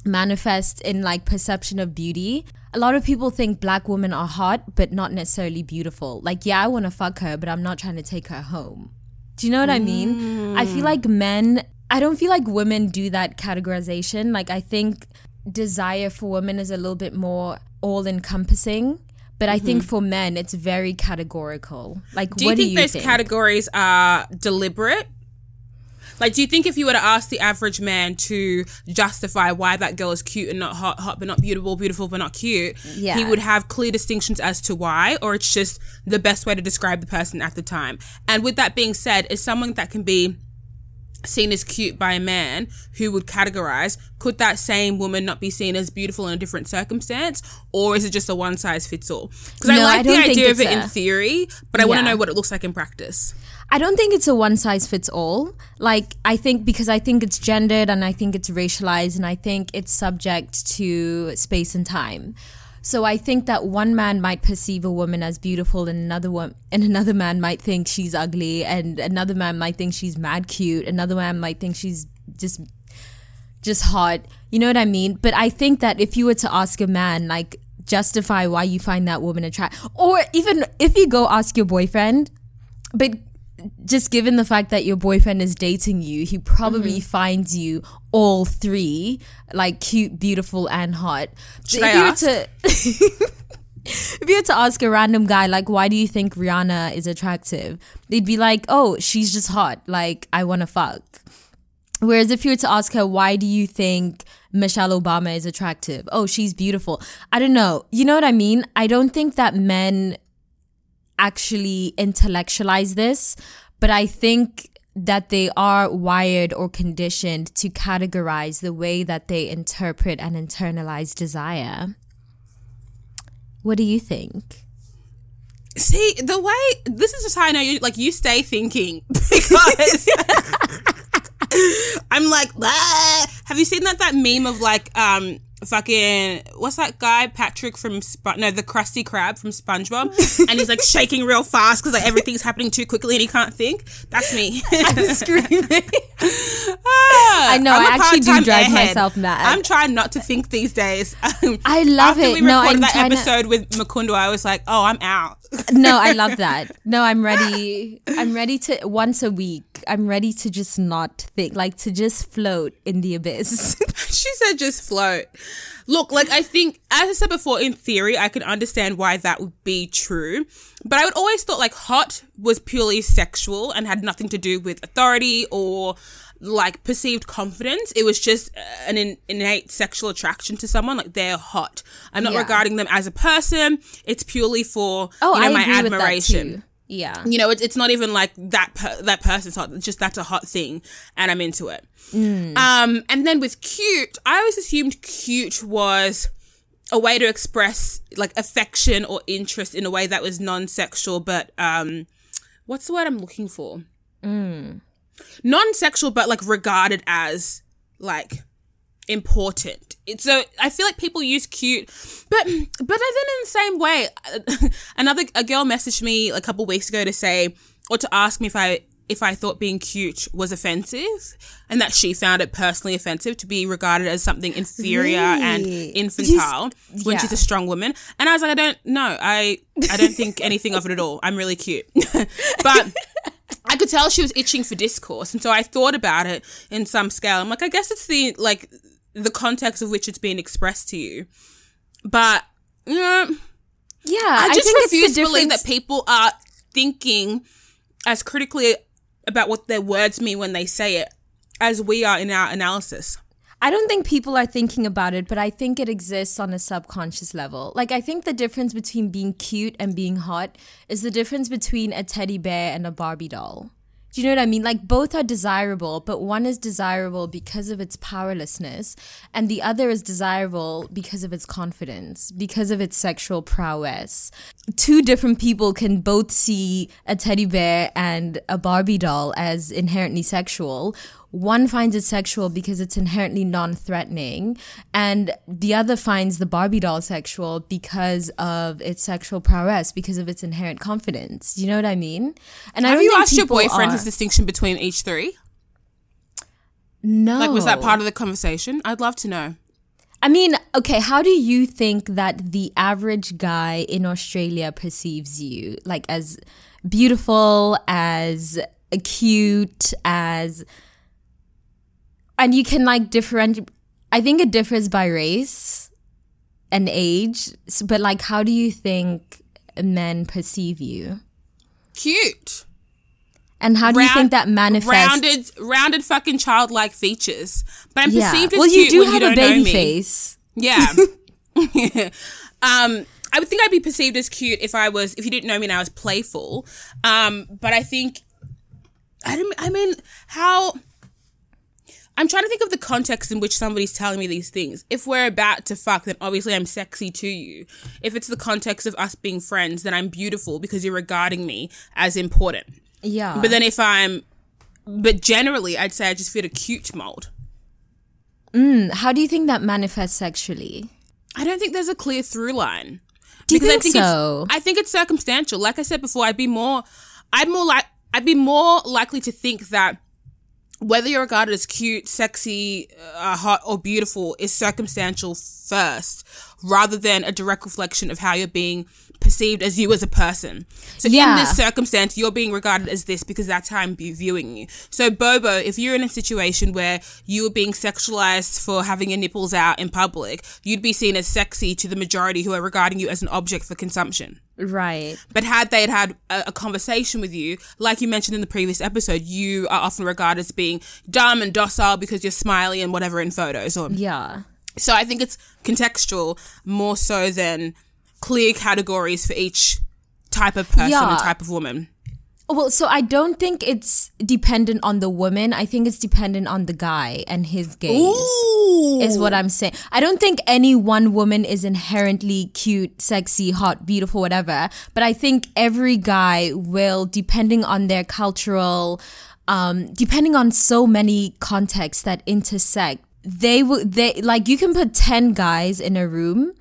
manifests in like perception of beauty. A lot of people think black women are hot, but not necessarily beautiful. Like, yeah, I want to fuck her, but I'm not trying to take her home. Do you know what I mean? Mm. I feel like men, I don't feel like women do that categorization. Like, I think desire for women is a little bit more all-encompassing. But I mm-hmm. think for men, it's very categorical. Like, do what do you think? Do you think those categories are deliberate? Like, do you think if you were to ask the average man to justify why that girl is cute and not hot, hot but not beautiful, beautiful but not cute, yeah. he would have clear distinctions as to why, or it's just the best way to describe the person at the time? And with that being said, is someone that can be seen as cute by a man who would categorize, could that same woman not be seen as beautiful in a different circumstance, or is it just a one size fits all? Because no, I like I the idea of it a... in theory, but I yeah. want to know what it looks like in practice. I don't think it's a one size fits all. Like, I think because I think it's gendered and I think it's racialized and I think it's subject to space and time. So I think that one man might perceive a woman as beautiful and another one, and another man might think she's ugly, and another man might think she's mad cute, another man might think she's just just hot. You know what I mean? But I think that if you were to ask a man, like, justify why you find that woman attractive, or even if you go ask your boyfriend, but just given the fact that your boyfriend is dating you, he probably mm-hmm. finds you all three, like, cute, beautiful and hot. Should if I you ask? To, if you were to ask a random guy, like, why do you think Rihanna is attractive? They'd be like, oh, she's just hot. Like, I want to fuck. Whereas if you were to ask her, why do you think Michelle Obama is attractive? Oh, she's beautiful. I don't know. You know what I mean? I don't think that men actually intellectualize this, but I think that they are wired or conditioned to categorize the way that they interpret and internalize desire. What do you think? See, the way, this is just how I know you, like, you stay thinking, because I'm like, ah. Have you seen that that meme of like um fucking, what's that guy, Patrick from Sp- no the Krusty Krab from SpongeBob, and he's like shaking real fast because like everything's happening too quickly and he can't think? That's me. I'm screaming. ah, I know. I'm I actually do drive airhead. myself mad. I'm trying not to think these days. Um, I love after it. After we recorded no, that episode to... with Makundo, I was like, oh, I'm out. No, I love that. No, I'm ready. I'm ready to once a week. I'm ready to just not think, like to just float in the abyss. She said, just float. Look, like, I think, as I said before, in theory, I could understand why that would be true. But I would always thought, like, hot was purely sexual and had nothing to do with authority or, like, perceived confidence. It was just an in- innate sexual attraction to someone. Like, they're hot. I'm not yeah. regarding them as a person. It's purely for, oh, you know, I my admiration. With that too. Yeah. You know, it, it's not even like that per- that person's hot. It's just that's a hot thing and I'm into it. Mm. Um, and then with cute, I always assumed cute was a way to express like affection or interest in a way that was non-sexual but um, what's the word I'm looking for? Mm. Non-sexual but like regarded as like important. It's so I feel like people use cute, but but then in the same way, another a girl messaged me a couple of weeks ago to say or to ask me if I if I thought being cute was offensive, and that she found it personally offensive to be regarded as something inferior really? and infantile yeah. when she's a strong woman. And I was like, I don't know, I I don't think anything of it at all. I'm really cute, but. I could tell she was itching for discourse, and so I thought about it in some scale. I'm like, I guess it's the like the context of which it's being expressed to you, but you know, yeah, I just I think refuse it's the to believe that people are thinking as critically about what their words mean when they say it as we are in our analysis. I don't think people are thinking about it, but I think it exists on a subconscious level. Like, I think the difference between being cute and being hot is the difference between a teddy bear and a Barbie doll. Do you know what I mean? Like, both are desirable, but one is desirable because of its powerlessness, and the other is desirable because of its confidence, because of its sexual prowess. Two different people can both see a teddy bear and a Barbie doll as inherently sexual. One finds it sexual because it's inherently non-threatening, and the other finds the Barbie doll sexual because of its sexual prowess, because of its inherent confidence. You know what I mean? And have I don't you think asked your boyfriend are. his distinction between each three? No. Like, was that part of the conversation? I'd love to know. I mean, okay, how do you think that the average guy in Australia perceives you? Like, as beautiful, as cute, as... And you can, like, differentiate. I think it differs by race and age. But, like, how do you think men perceive you? Cute. And how do Round, you think that manifests? Rounded, rounded fucking childlike features. But I'm yeah. perceived as well, cute. Well, you do have you a baby face. Yeah. yeah. Um, I would think I'd be perceived as cute if I was, if you didn't know me and I was playful. Um, but I think, I don't, I mean, how... I'm trying to think of the context in which somebody's telling me these things. If we're about to fuck, then obviously I'm sexy to you. If it's the context of us being friends, then I'm beautiful because you're regarding me as important. Yeah. But then if I'm... But generally, I'd say I just fit a cute mold. Mm, how do you think that manifests sexually? I don't think there's a clear through line. Do you think, I think so? I think it's circumstantial. Like I said before, I'd be more... I'd more like... I'd be more likely to think that whether you're regarded as cute, sexy, uh, hot, or beautiful is circumstantial first, rather than a direct reflection of how you're being perceived as you as a person. So yeah. in this circumstance, you're being regarded as this because that's how I'm viewing you. So Bobo, if you're in a situation where you were being sexualized for having your nipples out in public, you'd be seen as sexy to the majority who are regarding you as an object for consumption. Right. But had they had, had a, a conversation with you, like you mentioned in the previous episode, you are often regarded as being dumb and docile because you're smiley and whatever in photos. Or, yeah. So I think it's contextual more so than clear categories for each type of person yeah. and type of woman. Well, so I don't think it's dependent on the woman. I think it's dependent on the guy and his gaze. Ooh. Is what I'm saying. I don't think any one woman is inherently cute, sexy, hot, beautiful, whatever. But I think every guy will, depending on their cultural, um, depending on so many contexts that intersect, they will, they, like, you can put ten guys in a room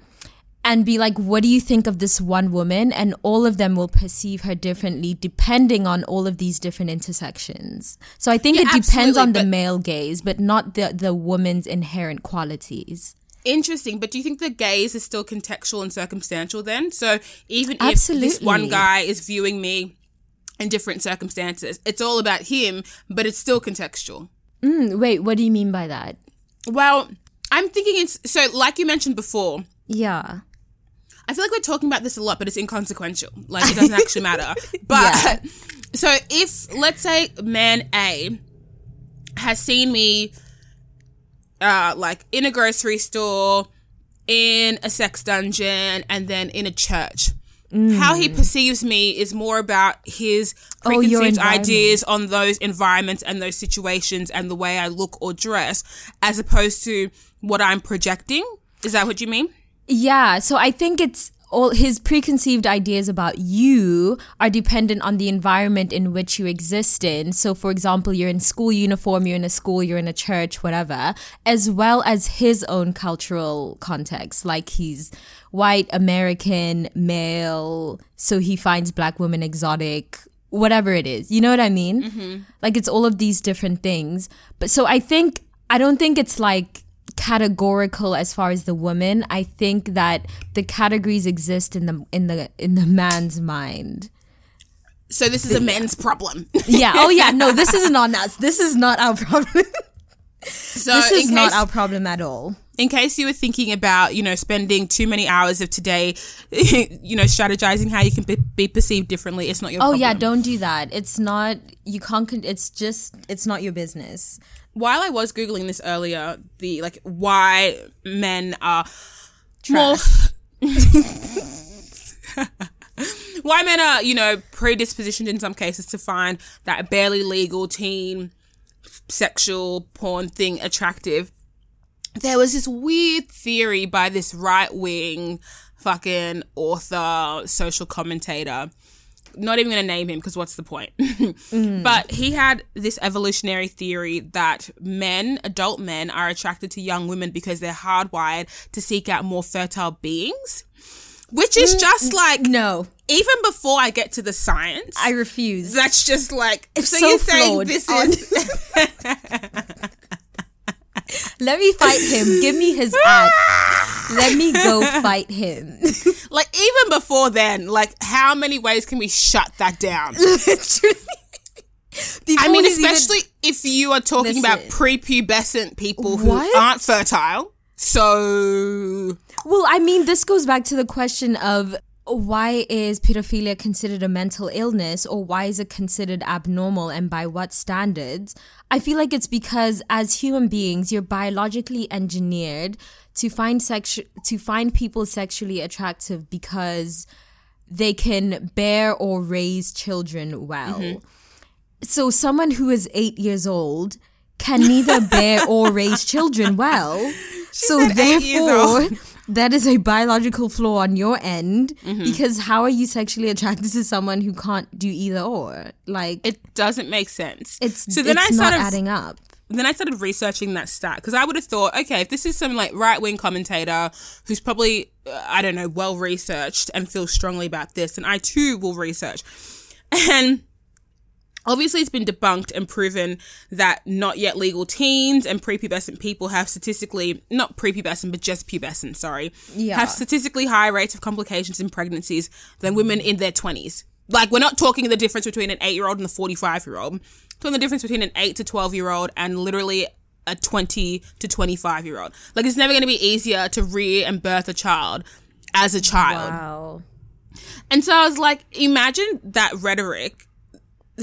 and be like, what do you think of this one woman? And all of them will perceive her differently depending on all of these different intersections. So I think yeah, it depends on the male gaze, but not the, the woman's inherent qualities. Interesting. But do you think the gaze is still contextual and circumstantial then? So even Absolutely. if this one guy is viewing me in different circumstances, it's all about him, but it's still contextual. Mm, wait, what do you mean by that? Well, I'm thinking it's... So like you mentioned before... Yeah. I feel like we're talking about this a lot, but it's inconsequential. Like, it doesn't actually matter. But, yeah. so if, let's say, man A has seen me, uh, like, in a grocery store, in a sex dungeon, and then in a church, mm. how he perceives me is more about his preconceived oh, ideas on those environments and those situations and the way I look or dress, as opposed to what I'm projecting. Is that what you mean? Yeah, so I think it's all his preconceived ideas about you are dependent on the environment in which you exist in. So, for example, you're in school uniform, you're in a school, you're in a church, whatever, as well as his own cultural context. Like, he's white, American, male, so he finds black women exotic, whatever it is. You know what I mean? Mm-hmm. Like, it's all of these different things. But so I think, I don't think it's like categorical as far as the woman. I think that the categories exist in the in the in the man's mind. So this is the, a men's problem. Yeah. Oh yeah. No, this isn't on us. This is not our problem. So this is case, not our problem at all. In case you were thinking about, you know, spending too many hours of today, you know, strategizing how you can be, be perceived differently, it's not your. Oh problem. Yeah, don't do that. It's not. You can't. It's just. It's not your business. While I was Googling this earlier, the, like, why men are trash. More... White men are, you know, predispositioned in some cases to find that barely legal teen sexual porn thing attractive. There was this weird theory by this right-wing fucking author, social commentator. Not even going to name him because what's the point? mm. But he had this evolutionary theory that men, adult men, are attracted to young women because they're hardwired to seek out more fertile beings, which is mm, just like... No. Even before I get to the science... I refuse. That's just like... It's so, so you're flawed. Saying this is... Let me fight him. Give me his ad. Let me go fight him. Like, even before then, like, how many ways can we shut that down? Literally. I mean, especially even... if you are talking Listen. about prepubescent people who what? aren't fertile. So... Well, I mean, this goes back to the question of why is pedophilia considered a mental illness, or why is it considered abnormal, and by what standards? I feel like it's because as human beings, you're biologically engineered to find sexu- to find people sexually attractive because they can bear or raise children well. Mm-hmm. So someone who is eight years old can neither bear or raise children well. She so therefore... That is a biological flaw on your end, mm-hmm. because how are you sexually attracted to someone who can't do either or? Like, it doesn't make sense. It's, so then it's I started, not adding up. Then I started researching that stat because I would have thought, okay, if this is some like right-wing commentator who's probably, uh, I don't know, well-researched and feels strongly about this, and I too will research. And... Obviously, it's been debunked and proven that not yet legal teens and prepubescent people have statistically, not prepubescent, but just pubescent, sorry, yeah. have statistically higher rates of complications in pregnancies than women in their twenties. Like, we're not talking the difference between an eight-year-old and a forty-five-year-old. We're talking the difference between an eight to twelve-year-old and literally a twenty to twenty-five-year-old. Like, it's never going to be easier to rear and birth a child as a child. Wow. And so I was like, imagine that rhetoric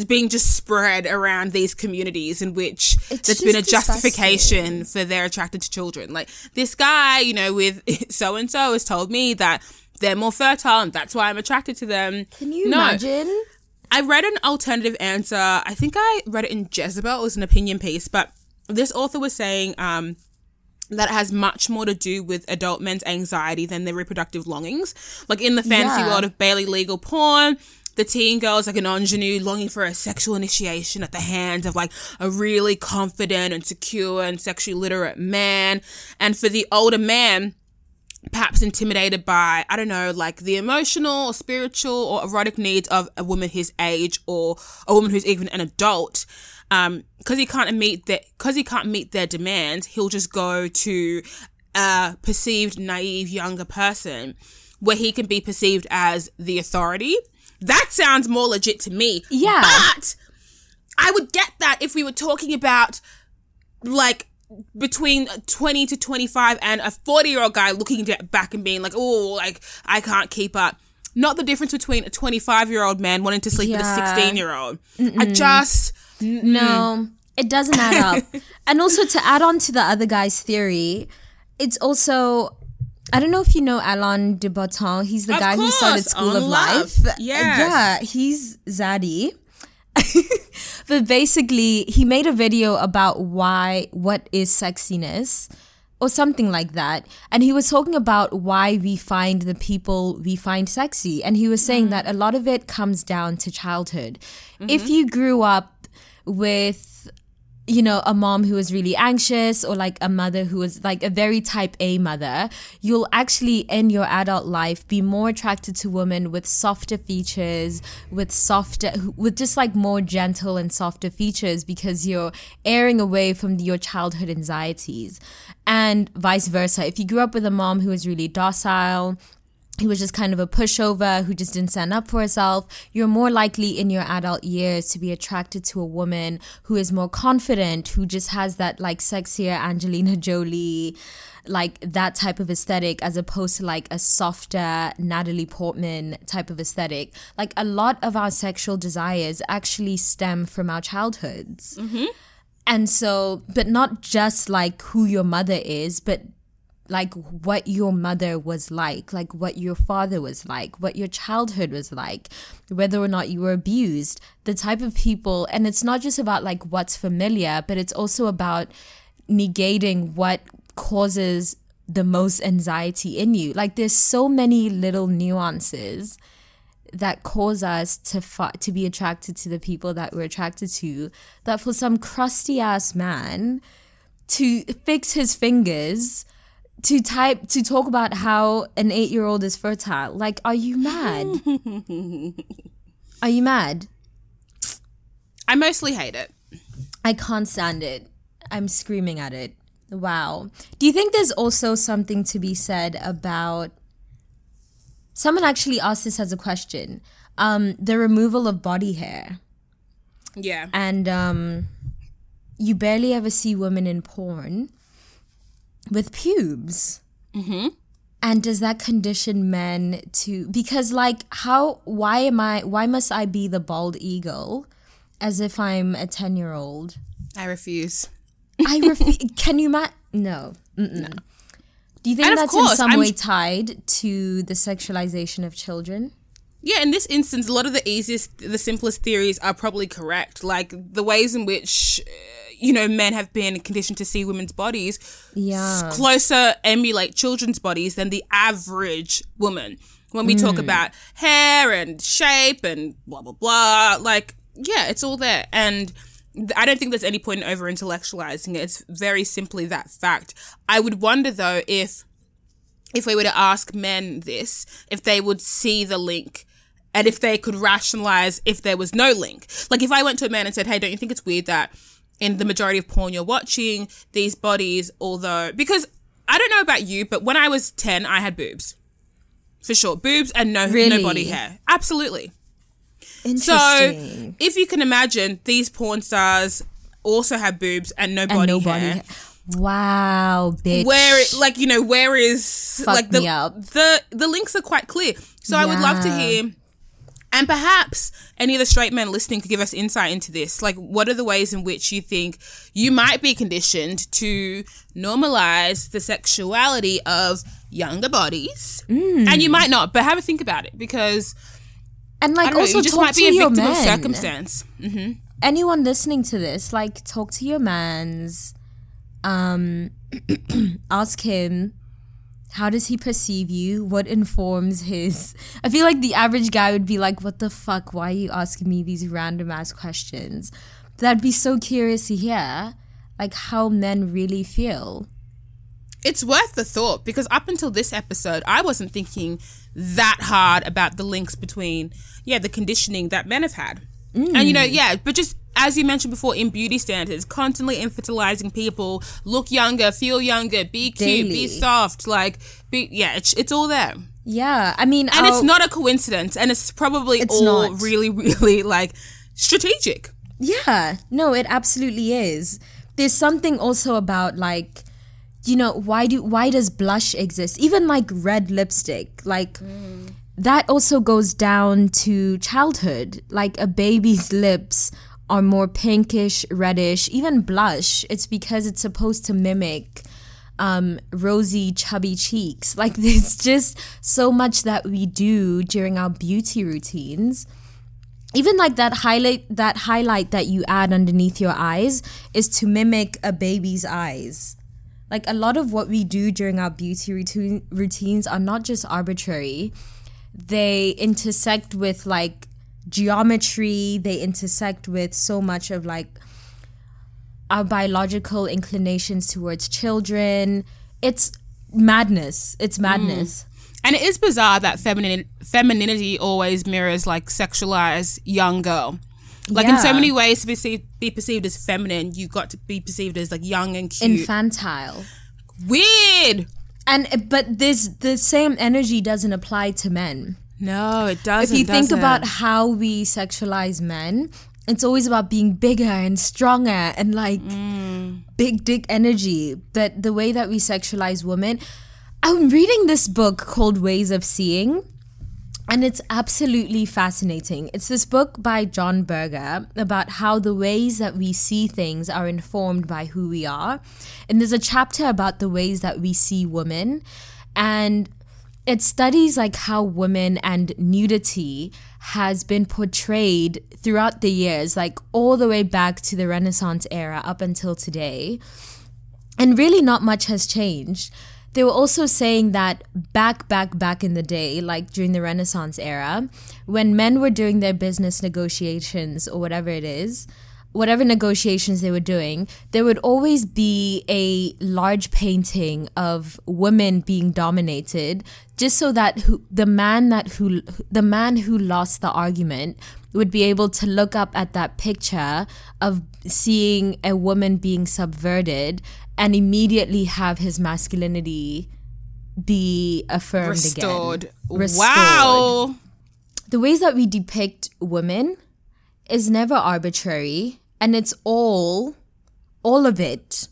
being just spread around these communities in which it's there's been a justification disgusting. for they're attracted to children. Like, this guy, you know, with so-and-so has told me that they're more fertile and that's why I'm attracted to them. Can you no. imagine? I read an alternative answer. I think I read it in Jezebel. It was an opinion piece. But this author was saying um, that it has much more to do with adult men's anxiety than their reproductive longings. Like, in the fantasy yeah. world of barely legal porn... The teen girl's like an ingenue longing for a sexual initiation at the hands of like a really confident and secure and sexually literate man. And for the older man, perhaps intimidated by, I don't know, like the emotional or spiritual or erotic needs of a woman his age or a woman who's even an adult. Um, cause he can't meet their, cause he can't meet their demands, he'll just go to a perceived naive younger person where he can be perceived as the authority. That sounds more legit to me. Yeah. But I would get that if we were talking about, like, between twenty to twenty-five and a forty-year-old guy looking back and being like, oh, like, I can't keep up. Not the difference between a twenty-five-year-old man wanting to sleep yeah. with a sixteen-year-old. Mm-mm. I just... Mm-mm. No, it doesn't add up. And also, to add on to the other guy's theory, it's also... I don't know if you know Alain de Botton. He's the of guy course, who started School of Life. Life. Yes. Yeah, he's Zaddy. But basically, he made a video about why, what is sexiness or something like that. And he was talking about why we find the people we find sexy. And he was saying mm-hmm. that a lot of it comes down to childhood. Mm-hmm. If you grew up with, you know, a mom who was really anxious or like a mother who was like a very type A mother, you'll actually in your adult life be more attracted to women with softer features, with softer, with just like more gentle and softer features because you're airing away from your childhood anxieties. And vice versa. If you grew up with a mom who was really docile, who was just kind of a pushover, who just didn't stand up for herself, you're more likely in your adult years to be attracted to a woman who is more confident, who just has that like sexier Angelina Jolie, like that type of aesthetic, as opposed to like a softer Natalie Portman type of aesthetic. Like a lot of our sexual desires actually stem from our childhoods. Mm-hmm. And so, but not just like who your mother is, but like what your mother was like, like what your father was like, what your childhood was like, whether or not you were abused, the type of people. And it's not just about like what's familiar, but it's also about negating what causes the most anxiety in you. Like there's so many little nuances that cause us to fa- to be attracted to the people that we're attracted to, that for some crusty ass man to fix his fingers to type to talk about how an eight-year-old is fertile. Like, are you mad? Are you mad? I mostly hate it. I can't stand it. I'm screaming at it. Wow. Do you think there's also something to be said about... Someone actually asked this as a question. Um, the removal of body hair. Yeah. And um, you barely ever see women in porn with pubes. Mm-hmm. And does that condition men to... Because, like, how... Why am I... Why must I be the bald eagle as if I'm a ten-year-old? I refuse. I refuse. Can you... Ma- no. Mm-mm. No. Do you think and that's course, in some I'm- way tied to the sexualization of children? Yeah, in this instance, a lot of the easiest, the simplest theories are probably correct. Like, the ways in which... Uh, you know, men have been conditioned to see women's bodies yeah. closer emulate children's bodies than the average woman. When we mm. talk about hair and shape and blah, blah, blah, like, yeah, it's all there. And th- I don't think there's any point in over-intellectualizing it. It's very simply that fact. I would wonder, though, if if we were to ask men this, if they would see the link and if they could rationalize if there was no link. Like, if I went to a man and said, hey, don't you think it's weird that in the majority of porn you're watching, these bodies, although... Because I don't know about you, but when I was ten, I had boobs. For sure. Boobs and no, really? no body hair. Absolutely. Interesting. So if you can imagine, these porn stars also have boobs and no and body no hair. Body ha- wow, bitch. Where, like, you know, where is... Fuck like the, me up. The, the links are quite clear. So yeah. I would love to hear... And perhaps any of the straight men listening could give us insight into this. Like, what are the ways in which you think you might be conditioned to normalize the sexuality of younger bodies? Mm. And you might not, but have a think about it because and like I don't also know, you just talk might be a victim men. Of circumstance. Mm-hmm. Anyone listening to this, like, talk to your mans, um, ask him. How does he perceive you? What informs his... I feel like the average guy would be like, what the fuck? Why are you asking me these random-ass questions? But I'd be so curious to hear, like, how men really feel. It's worth the thought, because up until this episode, I wasn't thinking that hard about the links between, yeah, the conditioning that men have had. Mm. And, you know, yeah, but just... As you mentioned before, in beauty standards, constantly infertilizing people, look younger, feel younger, be cute, Daily. be soft, like, be, yeah, it's, it's all there. Yeah, I mean... And I'll, it's not a coincidence, and it's probably it's all not. really, really, like, strategic. Yeah, no, it absolutely is. There's something also about, like, you know, why do why does blush exist? Even, like, red lipstick, like... Mm. That also goes down to childhood, like, a baby's lips... are more pinkish, reddish, even blush. It's because it's supposed to mimic um, rosy, chubby cheeks. Like, there's just so much that we do during our beauty routines. Even like that highlight, that highlight that you add underneath your eyes is to mimic a baby's eyes. Like, a lot of what we do during our beauty routine, routines are not just arbitrary. They intersect with, like, geometry. They intersect with so much of, like, our biological inclinations towards children. It's madness. It's madness. Mm. And it is bizarre that feminine femininity always mirrors, like, sexualized young girl. Like, yeah. in so many ways, to be perceived, be perceived as feminine, you got to be perceived as, like, young and cute. Infantile. Weird. And but this the same energy doesn't apply to men. No, it doesn't. If you think doesn't. about how we sexualize men, it's always about being bigger and stronger and, like, mm. big dick energy. But the way that we sexualize women... I'm reading this book called Ways of Seeing And it's absolutely fascinating. It's this book by John Berger about how the ways that we see things are informed by who we are. And there's a chapter about the ways that we see women. And it studies like how women and nudity has been portrayed throughout the years, like all the way back to the Renaissance era up until today. And really not much has changed. They were also saying that back, back, back in the day, like during the Renaissance era, when men were doing their business negotiations or whatever it is, whatever negotiations they were doing, there would always be a large painting of women being dominated, just so that who, the man that who the man who lost the argument would be able to look up at that picture of seeing a woman being subverted and immediately have his masculinity be affirmed Restored. again. Restored. Wow. The ways that we depict women is never arbitrary. And it's all, all of it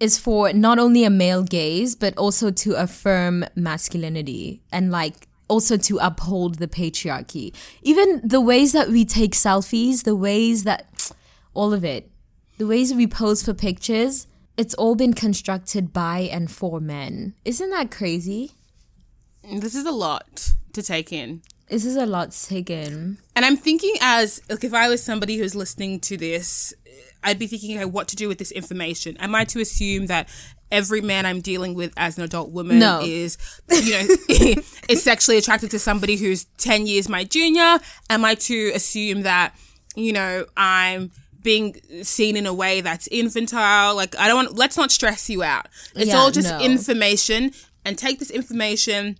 is for not only a male gaze, but also to affirm masculinity and like also to uphold the patriarchy. Even the ways that we take selfies, the ways that, all of it, the ways we pose for pictures, it's all been constructed by and for men. Isn't that crazy? This is a lot to take in. This is a lot to take in. And I'm thinking as, like, if I was somebody who's listening to this, I'd be thinking, okay, what to do with this information? Am I to assume that every man I'm dealing with as an adult woman no. is, you know, is sexually attracted to somebody who's ten years my junior? Am I to assume that, you know, I'm being seen in a way that's infantile? Like, I don't want, let's not stress you out. It's yeah, all just no. information, and take this information,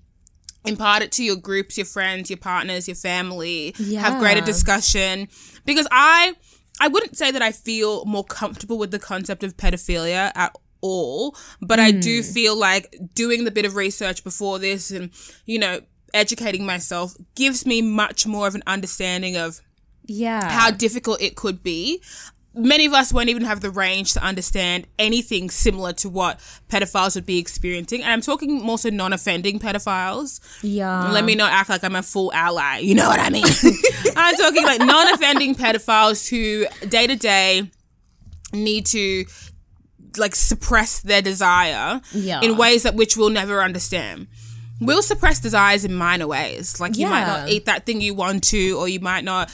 impart it to your groups, your friends, your partners, your family, yeah. have greater discussion. Because I, I wouldn't say that I feel more comfortable with the concept of pedophilia at all, but mm. I do feel like doing the bit of research before this and, you know, educating myself gives me much more of an understanding of Yeah. how difficult it could be. Many of us won't even have the range to understand anything similar to what pedophiles would be experiencing. And I'm talking more so non-offending pedophiles. Yeah. Let me not act like I'm a full ally. You know what I mean? I'm talking like non-offending pedophiles who day to day need to like suppress their desire yeah. in ways that which we'll never understand. We'll suppress desires in minor ways. Like you yeah. might not eat that thing you want to, or you might not,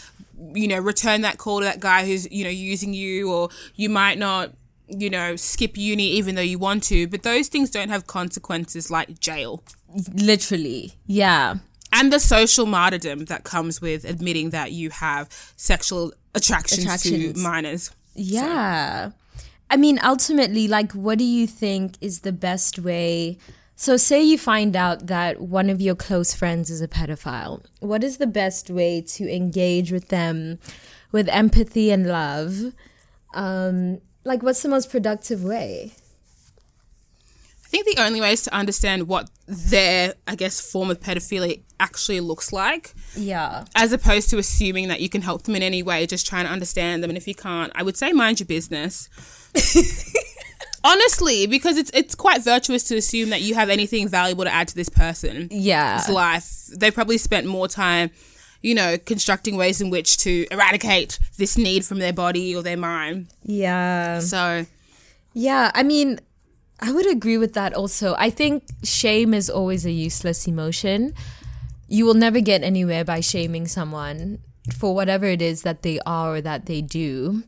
you know, return that call to that guy who's, you know, using you, or you might not, you know, skip uni even though you want to. But those things don't have consequences like jail. Literally. Yeah. And the social martyrdom that comes with admitting that you have sexual attractions, attractions. to minors. Yeah. So. I mean, ultimately, like, what do you think is the best way? So say you find out that one of your close friends is a pedophile. What is the best way to engage with them with empathy and love? Um, like, what's the most productive way? I think the only way is to understand what their, I guess, form of pedophilia actually looks like. Yeah. As opposed to assuming that you can help them in any way, just trying to understand them. And if you can't, I would say mind your business. Honestly, because it's it's quite virtuous to assume that you have anything valuable to add to this person's yeah. life. They probably spent more time, you know, constructing ways in which to eradicate this need from their body or their mind. Yeah. So. Yeah, I mean, I would agree with that also. I think shame is always a useless emotion. You will never get anywhere by shaming someone for whatever it is that they are or that they do.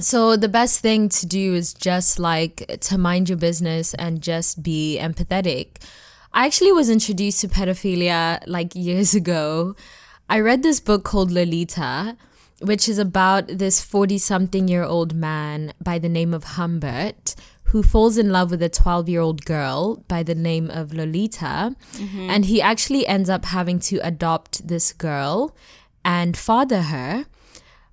So the best thing to do is just like to mind your business and just be empathetic. I actually was introduced to pedophilia like years ago. I read this book called Lolita, which is about this forty-something-year-old man by the name of Humbert who falls in love with a twelve-year-old girl by the name of Lolita. Mm-hmm. And he actually ends up having to adopt this girl and father her,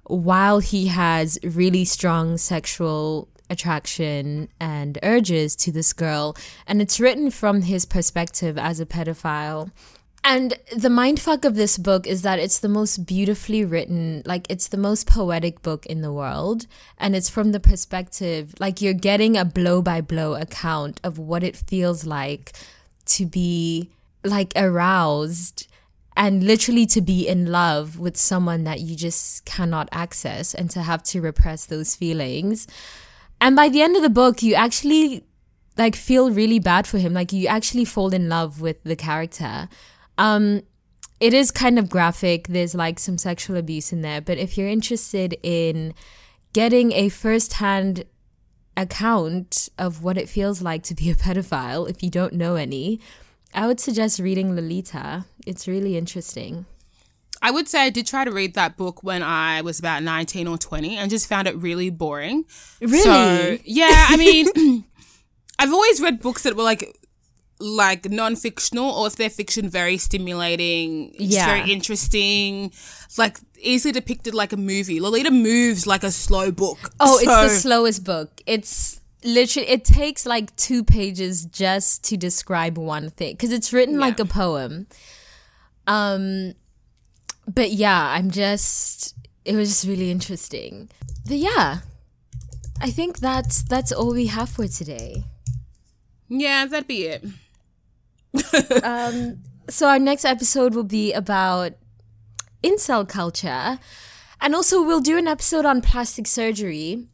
while he has really strong sexual attraction and urges to this girl. And it's written from his perspective as a pedophile. And the mindfuck of this book is that it's the most beautifully written, like it's the most poetic book in the world. And it's from the perspective, like you're getting a blow-by-blow account of what it feels like to be like aroused and literally to be in love with someone that you just cannot access and to have to repress those feelings. And by the end of the book, you actually like feel really bad for him. Like you actually fall in love with the character. Um, it is kind of graphic. There's like some sexual abuse in there. But if you're interested in getting a first-hand account of what it feels like to be a pedophile, if you don't know any, I would suggest reading Lolita. It's really interesting. I would say I did try to read that book when I was about nineteen or twenty and just found it really boring. Really? So, yeah, I mean, I've always read books that were like like non-fictional, or if they're fiction, very stimulating, yeah. very interesting, like easily depicted like a movie. Lolita moves like a slow book. Oh, so. It's the slowest book. It's literally, it takes like two pages just to describe one thing because it's written yeah. like a poem. Um... But yeah, I'm just, it was just really interesting. But yeah, I think that's that's all we have for today. Yeah, that'd be it. um, so our next episode will be about incel culture. And also we'll do an episode on plastic surgery,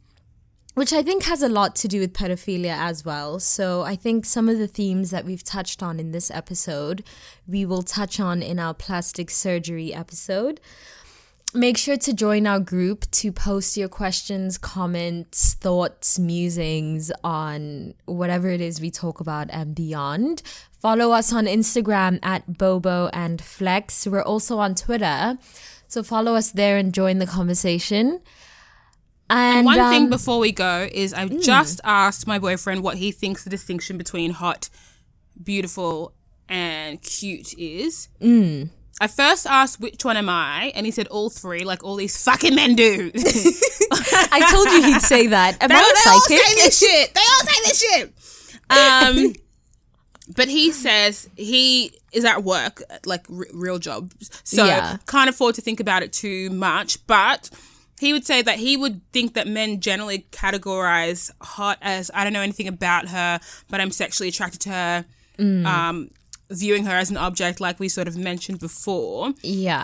which I think has a lot to do with pedophilia as well. So I think some of the themes that we've touched on in this episode, we will touch on in our plastic surgery episode. Make sure to join our group to post your questions, comments, thoughts, musings on whatever it is we talk about and beyond. Follow us on Instagram at Bobo and Flex. We're also on Twitter. So follow us there and join the conversation. And, and one um, thing before we go is I've mm. just asked my boyfriend what he thinks the distinction between hot, beautiful, and cute is. Mm. I first asked, which one am I? And he said all three, like all these fucking men do. I told you he'd say that. Am they, I they all say this shit. They all say this shit. Um, but he says he is at work, like r- real jobs. So yeah. can't afford to think about it too much. But... he would say that he would think that men generally categorize hot as, I don't know anything about her, but I'm sexually attracted to her, mm. um, viewing her as an object like we sort of mentioned before. Yeah.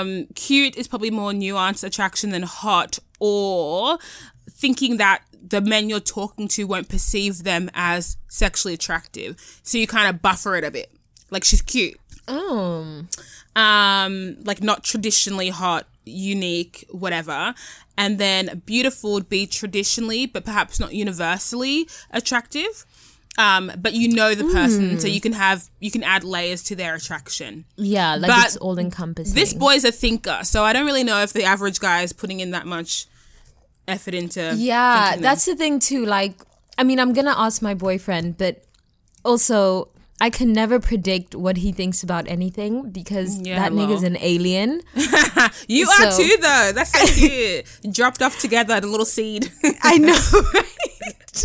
Um, cute is probably more nuanced attraction than hot, or thinking that the men you're talking to won't perceive them as sexually attractive. So you kind of buffer it a bit. Like, she's cute. Oh. Um, like, not traditionally hot, unique, whatever. And then beautiful would be traditionally but perhaps not universally attractive, um but you know the person, mm. so you can have you can add layers to their attraction. Yeah, like, but it's all encompassing. This boy's a thinker, so I don't really know if the average guy is putting in that much effort into yeah that's them. The thing too, like, I mean, I'm gonna ask my boyfriend, but also I can never predict what he thinks about anything because yeah, that well. nigga's an alien. You so. Are too, though. That's so cute. Dropped off together, the little seed. I know, right?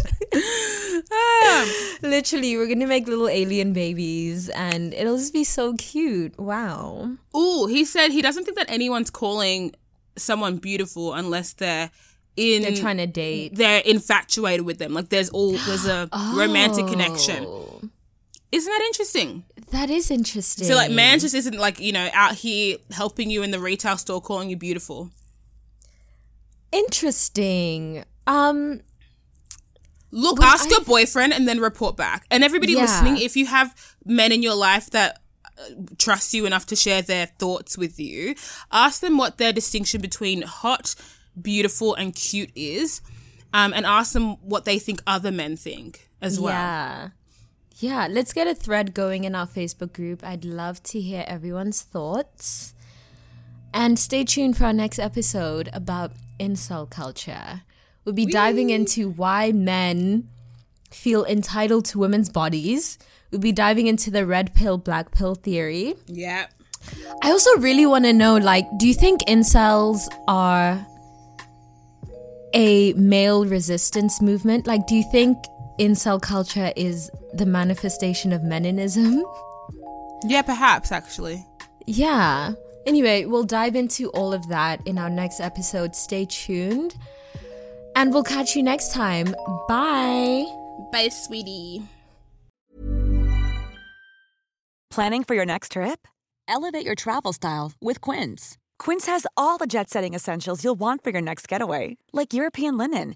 um, Literally, we're going to make little alien babies and it'll just be so cute. Wow. Ooh, he said he doesn't think that anyone's calling someone beautiful unless they're in... They're trying to date. They're infatuated with them. Like, there's all there's a oh. romantic connection. Isn't that interesting? That is interesting. So, like, man just isn't, like, you know, out here helping you in the retail store calling you beautiful. Interesting. Um, Look, well, ask I... your boyfriend and then report back. And everybody yeah. listening, if you have men in your life that trust you enough to share their thoughts with you, ask them what their distinction between hot, beautiful, and cute is, um, and ask them what they think other men think as well. Yeah. Yeah, let's get a thread going in our Facebook group. I'd love to hear everyone's thoughts. And stay tuned for our next episode about incel culture. We'll be Whee! diving into why men feel entitled to women's bodies. We'll be diving into the red pill, black pill theory. Yeah. I also really want to know, like, do you think incels are a male resistance movement? Like, do you think... incel culture is the manifestation of meninism? Yeah, perhaps, actually. Yeah. Anyway, we'll dive into all of that in our next episode. Stay tuned. And we'll catch you next time. Bye. Bye, sweetie. Planning for your next trip? Elevate your travel style with Quince. Quince has all the jet-setting essentials you'll want for your next getaway, like European linen,